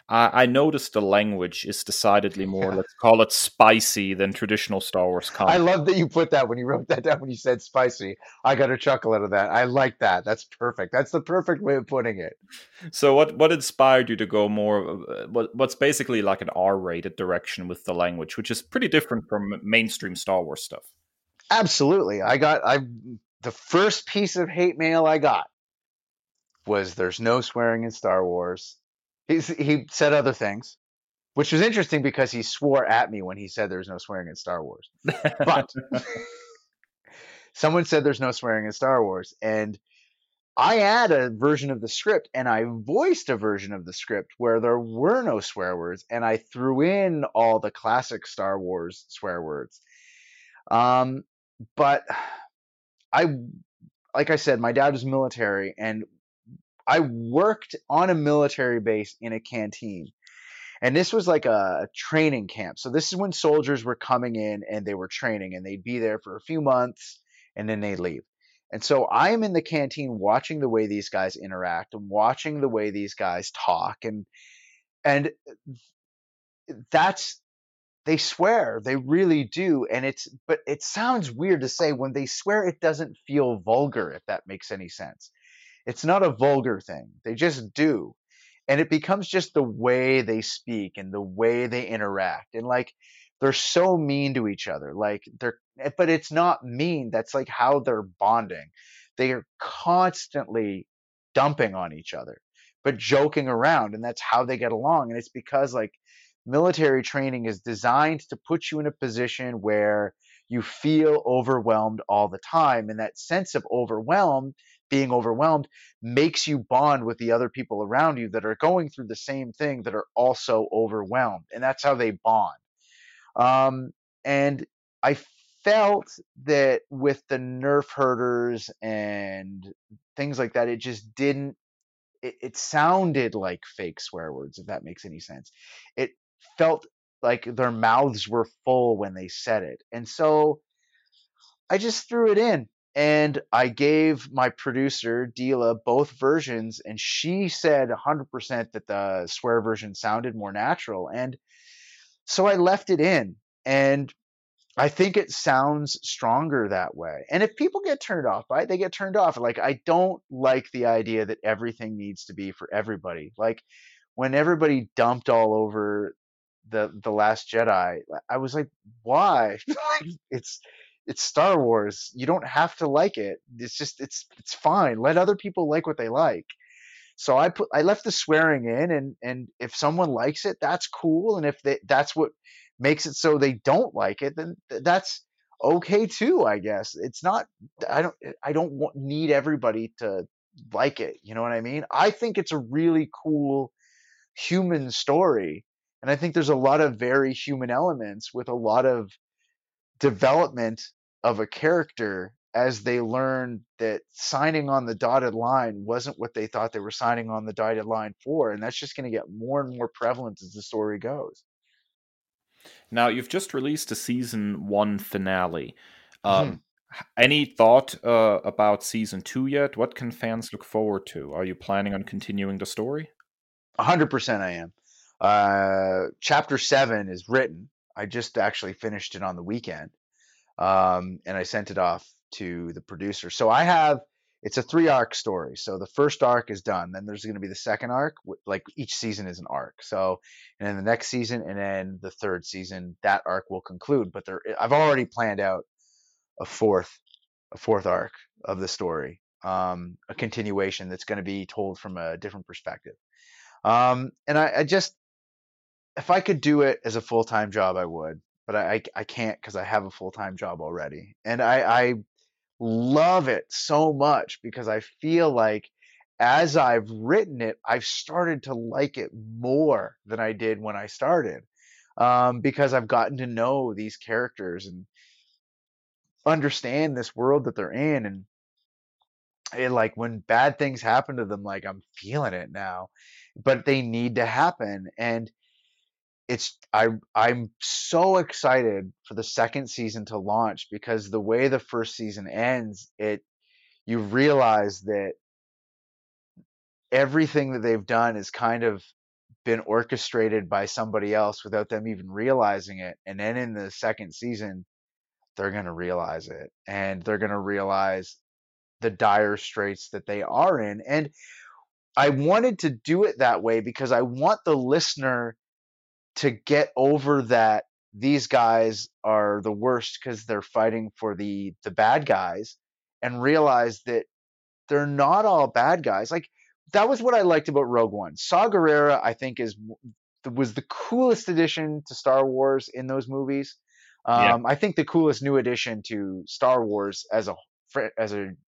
I noticed the language is decidedly more, let's call it spicy, than traditional Star Wars content. I love that you put that when you wrote that down, when you said spicy. I got a chuckle out of that. I like that. That's perfect. That's the perfect way of putting it. So what inspired you to go more, what's basically like an R-rated direction with the language, which is pretty different from mainstream Star Wars stuff? Absolutely. The first piece of hate mail I got was, there's no swearing in Star Wars. He said other things, which was interesting because he swore at me when he said there's no swearing in Star Wars. But someone said there's no swearing in Star Wars. And I had a version of the script, and I voiced a version of the script where there were no swear words. And I threw in all the classic Star Wars swear words. But... like I said, my dad was military, and I worked on a military base in a canteen. And this was like a training camp. So this is when soldiers were coming in and they were training, and they'd be there for a few months and then they'd leave. And so I'm in the canteen watching the way these guys interact and watching the way these guys talk. And that's... They swear, they really do. And but it sounds weird to say when they swear, it doesn't feel vulgar, if that makes any sense. It's not a vulgar thing. They just do. And it becomes just the way they speak and the way they interact. And like, they're so mean to each other. Like, but it's not mean. That's like how they're bonding. They are constantly dumping on each other, but joking around. And that's how they get along. And it's because, like, military training is designed to put you in a position where you feel overwhelmed all the time. And that sense of being overwhelmed, makes you bond with the other people around you that are going through the same thing, that are also overwhelmed. And that's how they bond. And I felt that with the Nerf herders and things like that, it just didn't. It sounded like fake swear words, if that makes any sense. It felt like their mouths were full when they said it. And so I just threw it in, and I gave my producer, Dila, both versions. And she said 100% that the swear version sounded more natural. And so I left it in, and I think it sounds stronger that way. And if people get turned off by it, they get turned off. Like, I don't like the idea that everything needs to be for everybody. Like, when everybody dumped all over the Last Jedi, I was like, why? It's Star Wars. You don't have to like it. It's just, it's fine. Let other people like what they like. So I left the swearing in, and if someone likes it, that's cool. And if that's what makes it so they don't like it, then that's okay too, I guess. It's not, I don't need everybody to like it. You know what I mean? I think it's a really cool human story. And I think there's a lot of very human elements with a lot of development of a character as they learn that signing on the dotted line wasn't what they thought they were signing on the dotted line for. And that's just going to get more and more prevalent as the story goes. Now, you've just released a season one finale. Any thought about season two yet? What can fans look forward to? Are you planning on continuing the story? 100% I am. Chapter 7 is written. I just actually finished it on the weekend. And I sent it off to the producer. So I have, it's a 3-arc story. So the first arc is done. Then there's going to be the second arc. Like, each season is an arc. So, and then the next season, and then the third season, that arc will conclude. But I've already planned out a fourth arc of the story. A continuation that's going to be told from a different perspective. And I just, if I could do it as a full-time job, I would, but I can't, because I have a full-time job already. And I love it so much, because I feel like as I've written it, I've started to like it more than I did when I started, because I've gotten to know these characters and understand this world that they're in. And it, like, when bad things happen to them, like, I'm feeling it now, but they need to happen. And I'm so excited for the second season to launch, because the way the first season ends, you realize that everything that they've done has kind of been orchestrated by somebody else without them even realizing it. And then in the second season, they're going to realize it, and they're going to realize the dire straits that they are in. And I wanted to do it that way because I want the listener to get over that these guys are the worst because they're fighting for the bad guys, and realize that they're not all bad guys. Like, that was what I liked about Rogue One. Saw Gerrera, I think, was the coolest addition to Star Wars in those movies. Yeah. I think the coolest new addition to Star Wars as a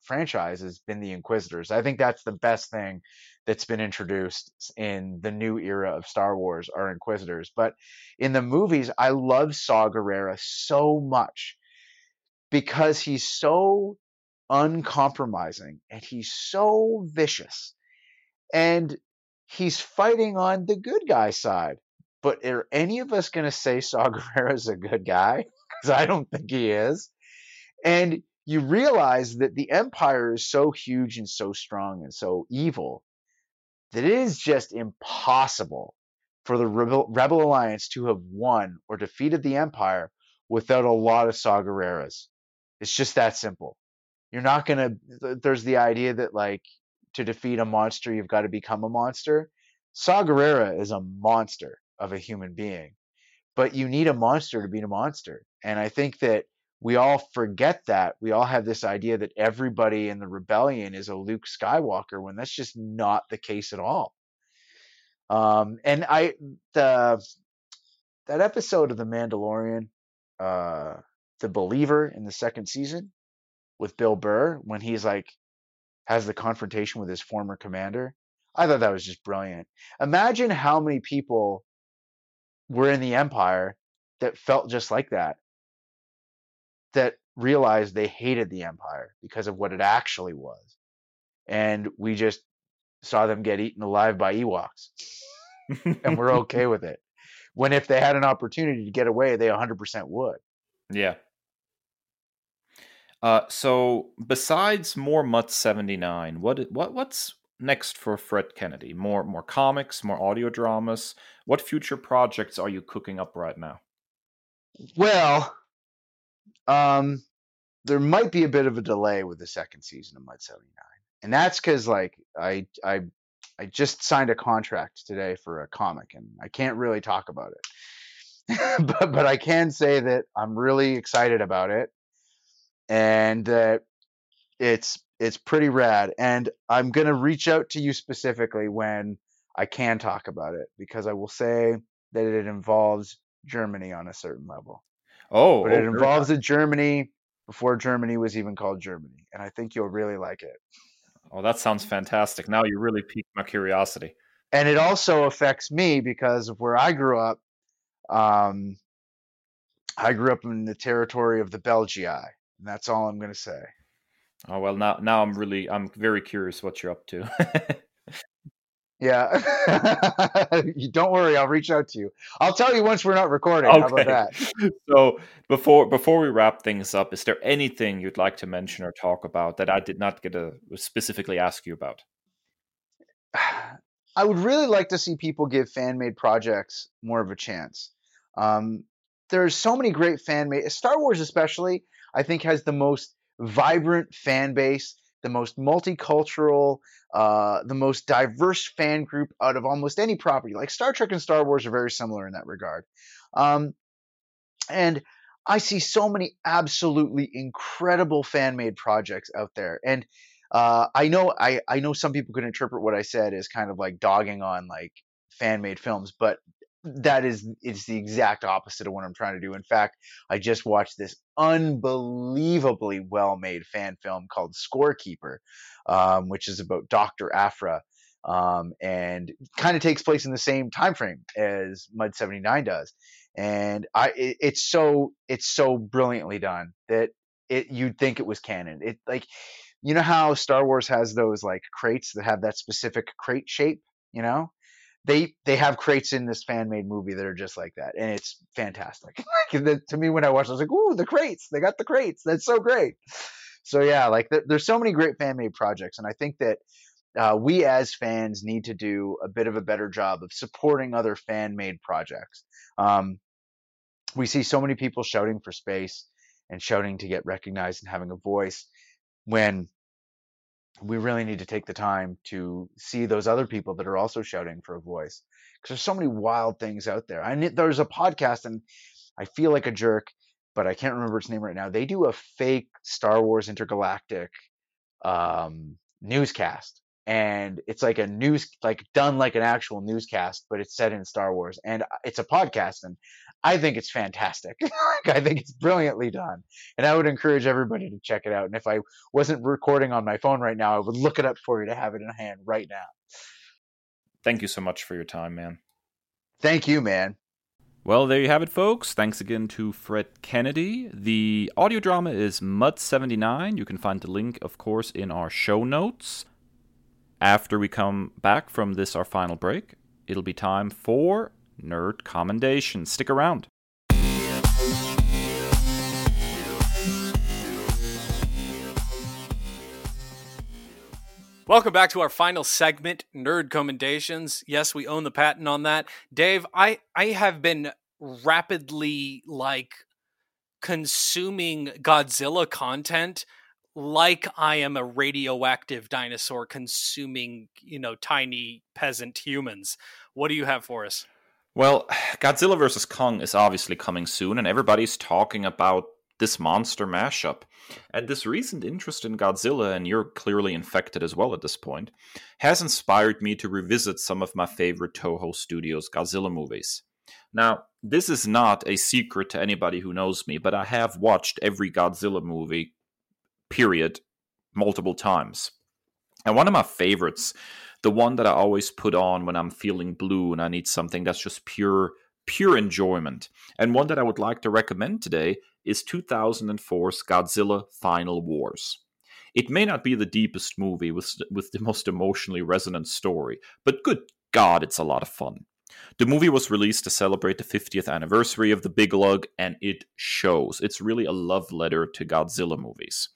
franchise has been the Inquisitors. I think that's the best thing that's been introduced in the new era of Star Wars, are Inquisitors. But in the movies, I love Saw Gerrera so much because he's so uncompromising, and he's so vicious, and he's fighting on the good guy side. But are any of us going to say Saw Gerrera's a good guy? Because I don't think he is. And you realize that the Empire is so huge and so strong and so evil that it is just impossible for the Rebel Alliance to have won or defeated the Empire without a lot of Saw Gerreras. It's just that simple. You're not going to, there's the idea that, like, to defeat a monster, you've got to become a monster. Saw Gerrera is a monster of a human being, but you need a monster to beat a monster. And I think that we all forget that. We all have this idea that everybody in the rebellion is a Luke Skywalker, when that's just not the case at all. And that episode of The Mandalorian, The Believer, in the second season with Bill Burr, when he's like, has the confrontation with his former commander, I thought that was just brilliant. Imagine how many people were in the Empire that felt just like that, that realized they hated the Empire because of what it actually was. And we just saw them get eaten alive by Ewoks and we're okay with it. When if they had an opportunity to get away, they 100% would. Yeah. So besides more Mud 79, what's next for Fred Kennedy? More comics, more audio dramas? What future projects are you cooking up right now? Well, There might be a bit of a delay with the second season of Mud 79. And that's because, like, I just signed a contract today for a comic, and I can't really talk about it. but I can say that I'm really excited about it, and that it's pretty rad. And I'm going to reach out to you specifically when I can talk about it, because I will say that it involves Germany on a certain level. Oh, but it involves a Germany before Germany was even called Germany. And I think you'll really like it. Oh, that sounds fantastic. Now you really piqued my curiosity. And it also affects me because of where I grew up. I grew up in the territory of the Belgii, and that's all I'm going to say. Oh, well, now I'm very curious what you're up to. Yeah. Don't worry, I'll reach out to you. I'll tell you once we're not recording. Okay. How about that? So before we wrap things up, is there anything you'd like to mention or talk about that I did not get to specifically ask you about? I would really like to see people give fan-made projects more of a chance. There's so many great fan-made... Star Wars especially, I think, has the most vibrant fan base, the most multicultural, the most diverse fan group out of almost any property. Like Star Trek and Star Wars are very similar in that regard. And I see so many absolutely incredible fan-made projects out there. And I know some people could interpret what I said as kind of like dogging on like fan-made films, but it's the exact opposite of what I'm trying to do. In fact, I just watched this unbelievably well-made fan film called Scorekeeper, which is about Dr. Afra, and kind of takes place in the same time frame as Mud 79 does. And it's so brilliantly done that you'd think it was canon. It, like, you know how Star Wars has those like crates that have that specific crate shape, you know? They have crates in this fan-made movie that are just like that, and it's fantastic. To me, when I watched it, I was like, ooh, the crates. They got the crates. That's so great. So, yeah, like there's so many great fan-made projects, and I think that we as fans need to do a bit of a better job of supporting other fan-made projects. We see so many people shouting for space and shouting to get recognized and having a voice when – we really need to take the time to see those other people that are also shouting for a voice, because there's so many wild things out there. There's a podcast, and I feel like a jerk, but I can't remember its name right now. They do a fake Star Wars intergalactic newscast, and it's like a news, like done like an actual newscast, but it's set in Star Wars, and it's a podcast, and I think it's fantastic. I think it's brilliantly done, and I would encourage everybody to check it out. And if I wasn't recording on my phone right now, I would look it up for you to have it in hand right now. Thank you so much for your time, man. Thank you, man. Well, there you have it, folks. Thanks again to Fred Kennedy. The audio drama is Mud 79. You can find the link, of course, in our show notes. After we come back from this, our final break, it'll be time for Nerd Commendation. Stick around. Welcome back to our final segment, Nerd Commendations. Yes, we own the patent on that. Dave, I have been rapidly, like, consuming Godzilla content like I am a radioactive dinosaur consuming, you know, tiny peasant humans. What do you have for us? Well, Godzilla vs. Kong is obviously coming soon, and everybody's talking about this monster mashup. And this recent interest in Godzilla, and you're clearly infected as well at this point, has inspired me to revisit some of my favorite Toho Studios Godzilla movies. Now, this is not a secret to anybody who knows me, but I have watched every Godzilla movie, period, multiple times. And one of my favorites, the one that I always put on when I'm feeling blue and I need something that's just pure enjoyment, and one that I would like to recommend today, is 2004's Godzilla Final Wars. It may not be the deepest movie with the most emotionally resonant story, but good God, it's a lot of fun. The movie was released to celebrate the 50th anniversary of the Big Lug, and it shows. It's really a love letter to Godzilla movies.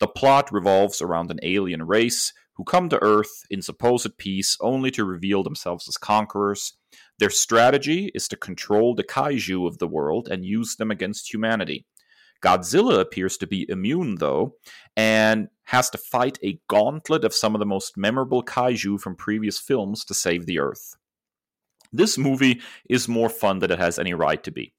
The plot revolves around an alien race who come to Earth in supposed peace only to reveal themselves as conquerors. Their strategy is to control the kaiju of the world and use them against humanity. Godzilla appears to be immune, though, and has to fight a gauntlet of some of the most memorable kaiju from previous films to save the Earth. This movie is more fun than it has any right to be.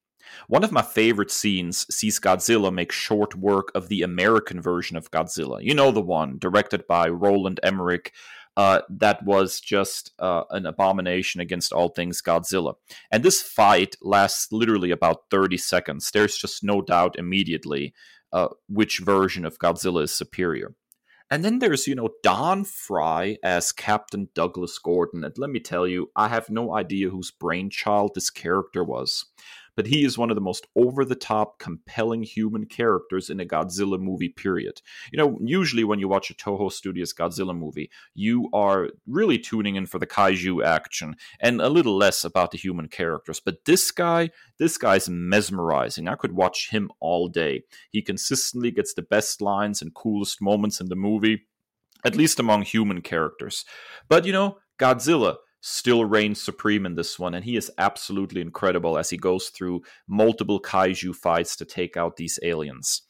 One of my favorite scenes sees Godzilla make short work of the American version of Godzilla. You know, the one directed by Roland Emmerich. That was just an abomination against all things Godzilla. And this fight lasts literally about 30 seconds. There's just no doubt immediately which version of Godzilla is superior. And then there's, you know, Don Fry as Captain Douglas Gordon. And let me tell you, I have no idea whose brainchild this character was. But he is one of the most over-the-top, compelling human characters in a Godzilla movie, period. You know, usually when you watch a Toho Studios Godzilla movie, you are really tuning in for the kaiju action and a little less about the human characters. But this guy's mesmerizing. I could watch him all day. He consistently gets the best lines and coolest moments in the movie, at least among human characters. But, you know, Godzilla still reigns supreme in this one, and he is absolutely incredible as he goes through multiple kaiju fights to take out these aliens.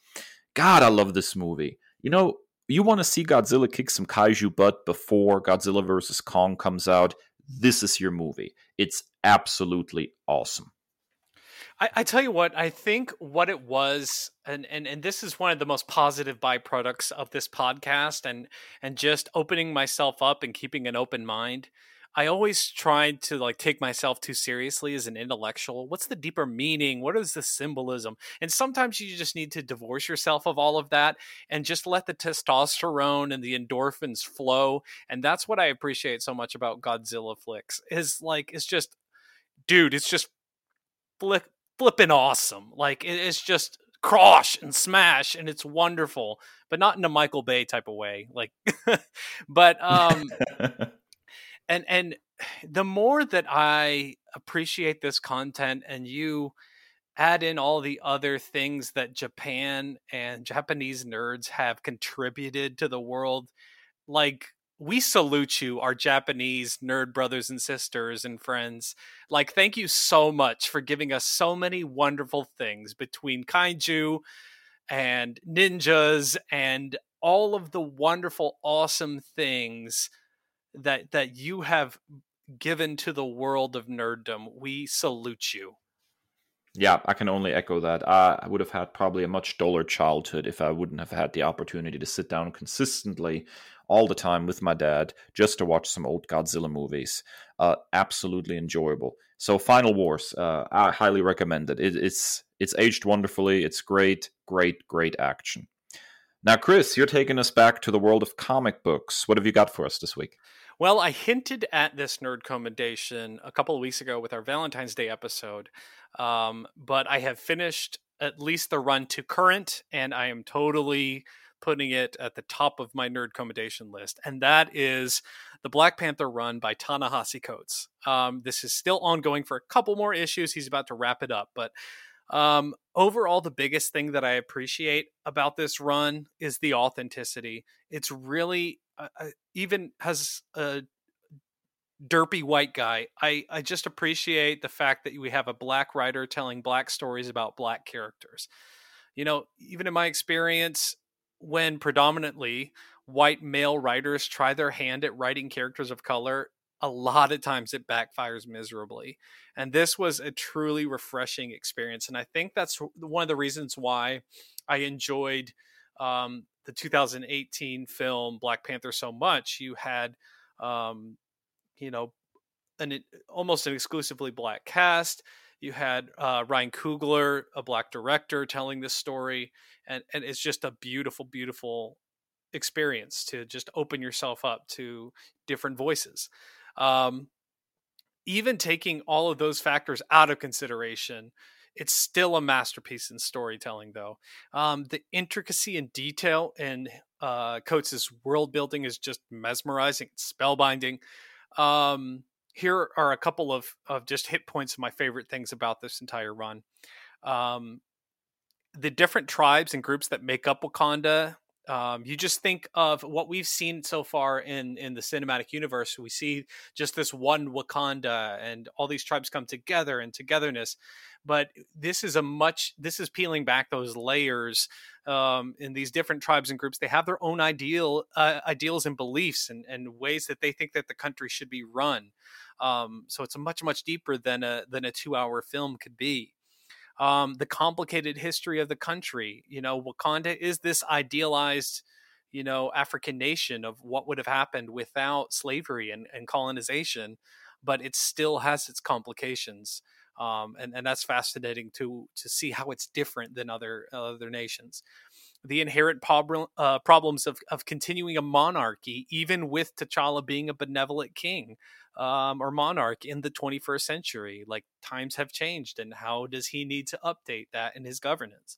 God, I love this movie. You know, you want to see Godzilla kick some kaiju butt before Godzilla vs. Kong comes out, this is your movie. It's absolutely awesome. I tell you what, I think what it was, and this is one of the most positive byproducts of this podcast, and just opening myself up and keeping an open mind. I always tried to like take myself too seriously as an intellectual. What's the deeper meaning? What is the symbolism? And sometimes you just need to divorce yourself of all of that and just let the testosterone and the endorphins flow. And that's what I appreciate so much about Godzilla flicks is like, it's just, dude, it's just flipping awesome. Like it's just crush and smash and it's wonderful, but not in a Michael Bay type of way. Like, but, And the more that I appreciate this content and you add in all the other things that Japan and Japanese nerds have contributed to the world, like we salute you, our Japanese nerd brothers and sisters and friends. Like, thank you so much for giving us so many wonderful things between kaiju and ninjas and all of the wonderful, awesome things that you have given to the world of nerddom. We salute you. Yeah, I can only echo that. I would have had probably a much duller childhood if I wouldn't have had the opportunity to sit down consistently all the time with my dad just to watch some old Godzilla movies. Absolutely enjoyable. So Final Wars, I highly recommend it. It's aged wonderfully. It's great, great, great action. Now, Kris, you're taking us back to the world of comic books. What have you got for us this week? Well, I hinted at this nerd commendation a couple of weeks ago with our Valentine's Day episode, but I have finished at least the run to current, and I am totally putting it at the top of my nerd commendation list, and that is the Black Panther run by Ta-Nehisi Coates. This is still ongoing for a couple more issues. He's about to wrap it up, but overall, the biggest thing that I appreciate about this run is the authenticity. It's really, even as a derpy white guy, I just appreciate the fact that we have a black writer telling black stories about black characters. You know, even in my experience, when predominantly white male writers try their hand at writing characters of color, a lot of times it backfires miserably. And this was a truly refreshing experience. And I think that's one of the reasons why I enjoyed the 2018 film Black Panther so much. You had, you know, almost an exclusively black cast. You had Ryan Coogler, a black director, telling this story. And it's just a beautiful, beautiful experience to just open yourself up to different voices. Even taking all of those factors out of consideration, it's still a masterpiece in storytelling, though. The intricacy and detail in Coates' world building is just mesmerizing, spellbinding. Here are a couple of just hit points of my favorite things about this entire run. The different tribes and groups that make up Wakanda You just think of what we've seen so far in the cinematic universe. We see just this one Wakanda and all these tribes come together and togetherness. But this is peeling back those layers in these different tribes and groups. They have their own ideals and beliefs and ways that they think that the country should be run. So it's a much, much deeper than a 2-hour film could be. The complicated history of the country. You know, Wakanda is this idealized, you know, African nation of what would have happened without slavery and colonization, but it still has its complications. And that's fascinating to see how it's different than other nations. The inherent problems of continuing a monarchy, even with T'Challa being a benevolent king or monarch in the 21st century. Like, times have changed, and how does he need to update that in his governance?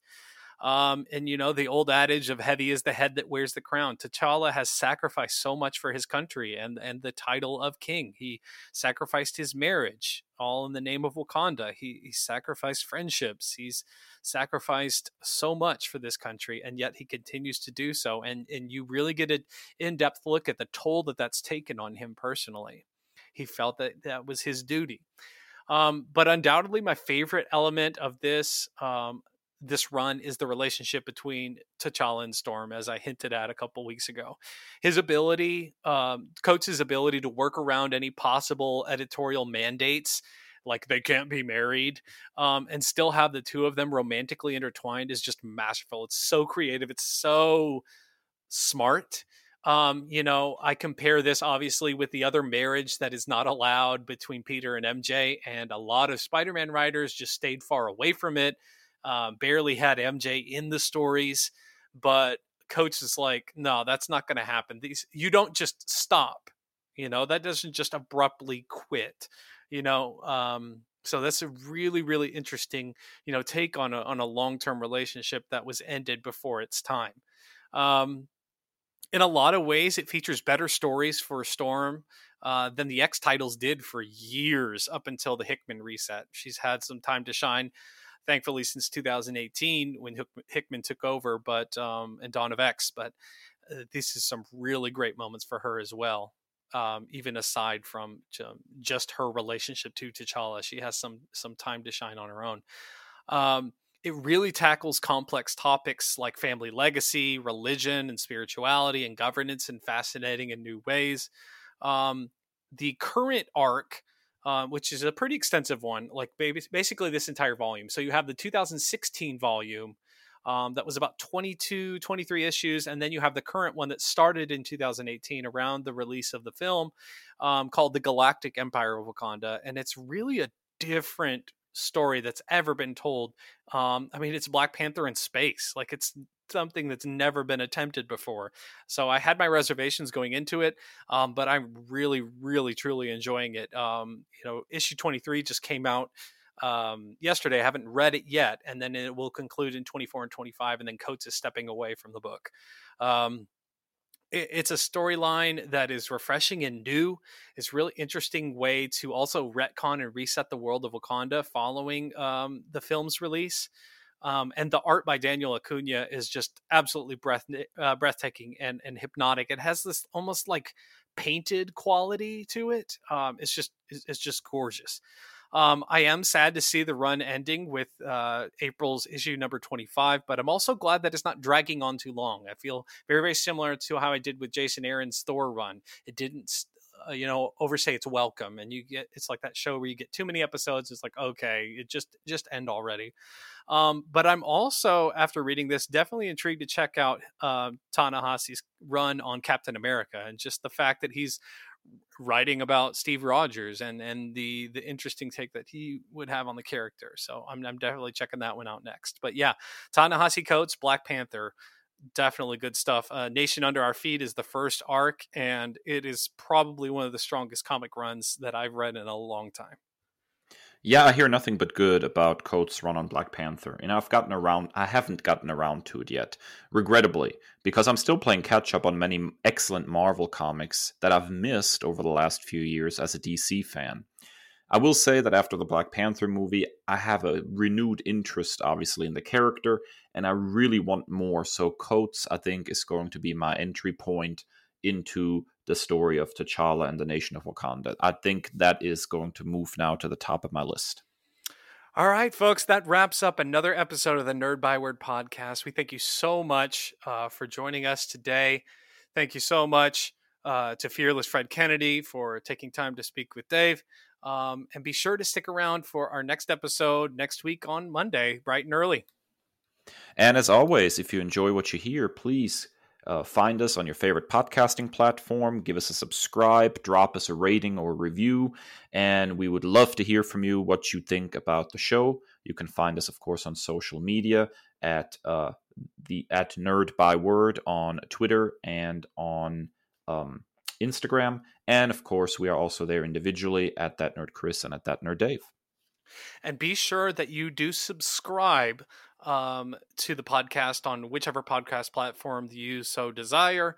And, you know, the old adage of heavy is the head that wears the crown. T'Challa has sacrificed so much for his country and the title of king. He sacrificed his marriage, all in the name of Wakanda. He sacrificed friendships. He's sacrificed so much for this country, and yet he continues to do so. And you really get an in-depth look at the toll that's taken on him personally. He felt that was his duty. But undoubtedly my favorite element of this run is the relationship between T'Challa and Storm, as I hinted at a couple weeks ago. His ability, Coates' ability to work around any possible editorial mandates, like they can't be married, and still have the two of them romantically intertwined is just masterful. It's so creative. It's so smart. You know, I compare this obviously with the other marriage that is not allowed between Peter and MJ, and a lot of Spider-Man writers just stayed far away from it. Barely had MJ in the stories, but Coates is like, no, that's not going to happen. You don't just stop, you know, that doesn't just abruptly quit, you know? So that's a really, really interesting, you know, take on a long-term relationship that was ended before its time. In a lot of ways, it features better stories for Storm than the X titles did for years up until the Hickman reset. She's had some time to shine, thankfully, since 2018 when Hickman took over, but and Dawn of X. But this is some really great moments for her as well. Even aside from just her relationship to T'Challa, she has some time to shine on her own. It really tackles complex topics like family legacy, religion, and spirituality, and governance in fascinating and new ways. The current arc, which is a pretty extensive one, like basically this entire volume. So you have the 2016 volume that was about 22, 23 issues. And then you have the current one that started in 2018 around the release of the film called The Galactic Empire of Wakanda. And it's really a different story that's ever been told. I mean, it's Black Panther in space. Like, it's something that's never been attempted before. So I had my reservations going into it, but I'm really, really, truly enjoying it. You know, issue 23 just came out yesterday. I haven't read it yet. And then it will conclude in 24 and 25. And then Coates is stepping away from the book. It's a storyline that is refreshing and new. It's a really interesting way to also retcon and reset the world of Wakanda following the film's release. And the art by Daniel Acuna is just absolutely breathtaking and hypnotic. It has this almost like painted quality to it. It's just gorgeous. I am sad to see the run ending with April's issue number 25, but I'm also glad that it's not dragging on too long. I feel very, very similar to how I did with Jason Aaron's Thor run. It didn't overstay its welcome, and it's like that show where you get too many episodes. It's like, okay, it just end already. But I'm also, after reading this, definitely intrigued to check out Ta-Nehisi's run on Captain America, and just the fact that he's writing about Steve Rogers and the interesting take that he would have on the character. So I'm definitely checking that one out next. But yeah, Ta-Nehisi Coates, Black Panther, definitely good stuff. Nation Under Our Feet is the first arc, and it is probably one of the strongest comic runs that I've read in a long time. Yeah, I hear nothing but good about Coates' run on Black Panther, and I haven't gotten around to it yet, regrettably, because I'm still playing catch-up on many excellent Marvel comics that I've missed over the last few years as a DC fan. I will say that after the Black Panther movie, I have a renewed interest, obviously, in the character, and I really want more. So Coates, I think, is going to be my entry point into the story of T'Challa and the nation of Wakanda. I think that is going to move now to the top of my list. All right, folks, that wraps up another episode of the Nerd Byword podcast. We thank you so much for joining us today. Thank you so much to Fearless Fred Kennedy for taking time to speak with Dave. And be sure to stick around for our next episode next week on Monday, bright and early. And as always, if you enjoy what you hear, please find us on your favorite podcasting platform. Give us a subscribe, drop us a rating or review, and we would love to hear from you what you think about the show. You can find us, of course, on social media at Nerd By Word on Twitter and on Instagram. And of course, we are also there individually at That Nerd Kris and at That Nerd Dave. And be sure that you do subscribe to the podcast on whichever podcast platform you so desire.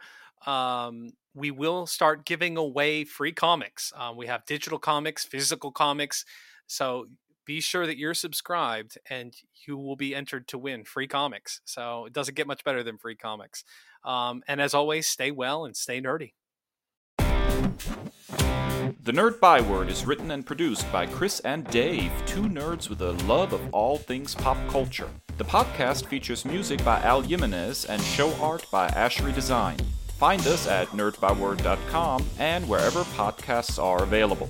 We will start giving away free comics. We have digital comics, physical comics. So be sure that you're subscribed and you will be entered to win free comics. So it doesn't get much better than free comics. And as always, stay well and stay nerdy. The Nerd Byword is written and produced by Kris and Dave, two nerds with a love of all things pop culture. The podcast features music by Al Jimenez and show art by Ashery Design. Find us at nerdbyword.com and wherever podcasts are available.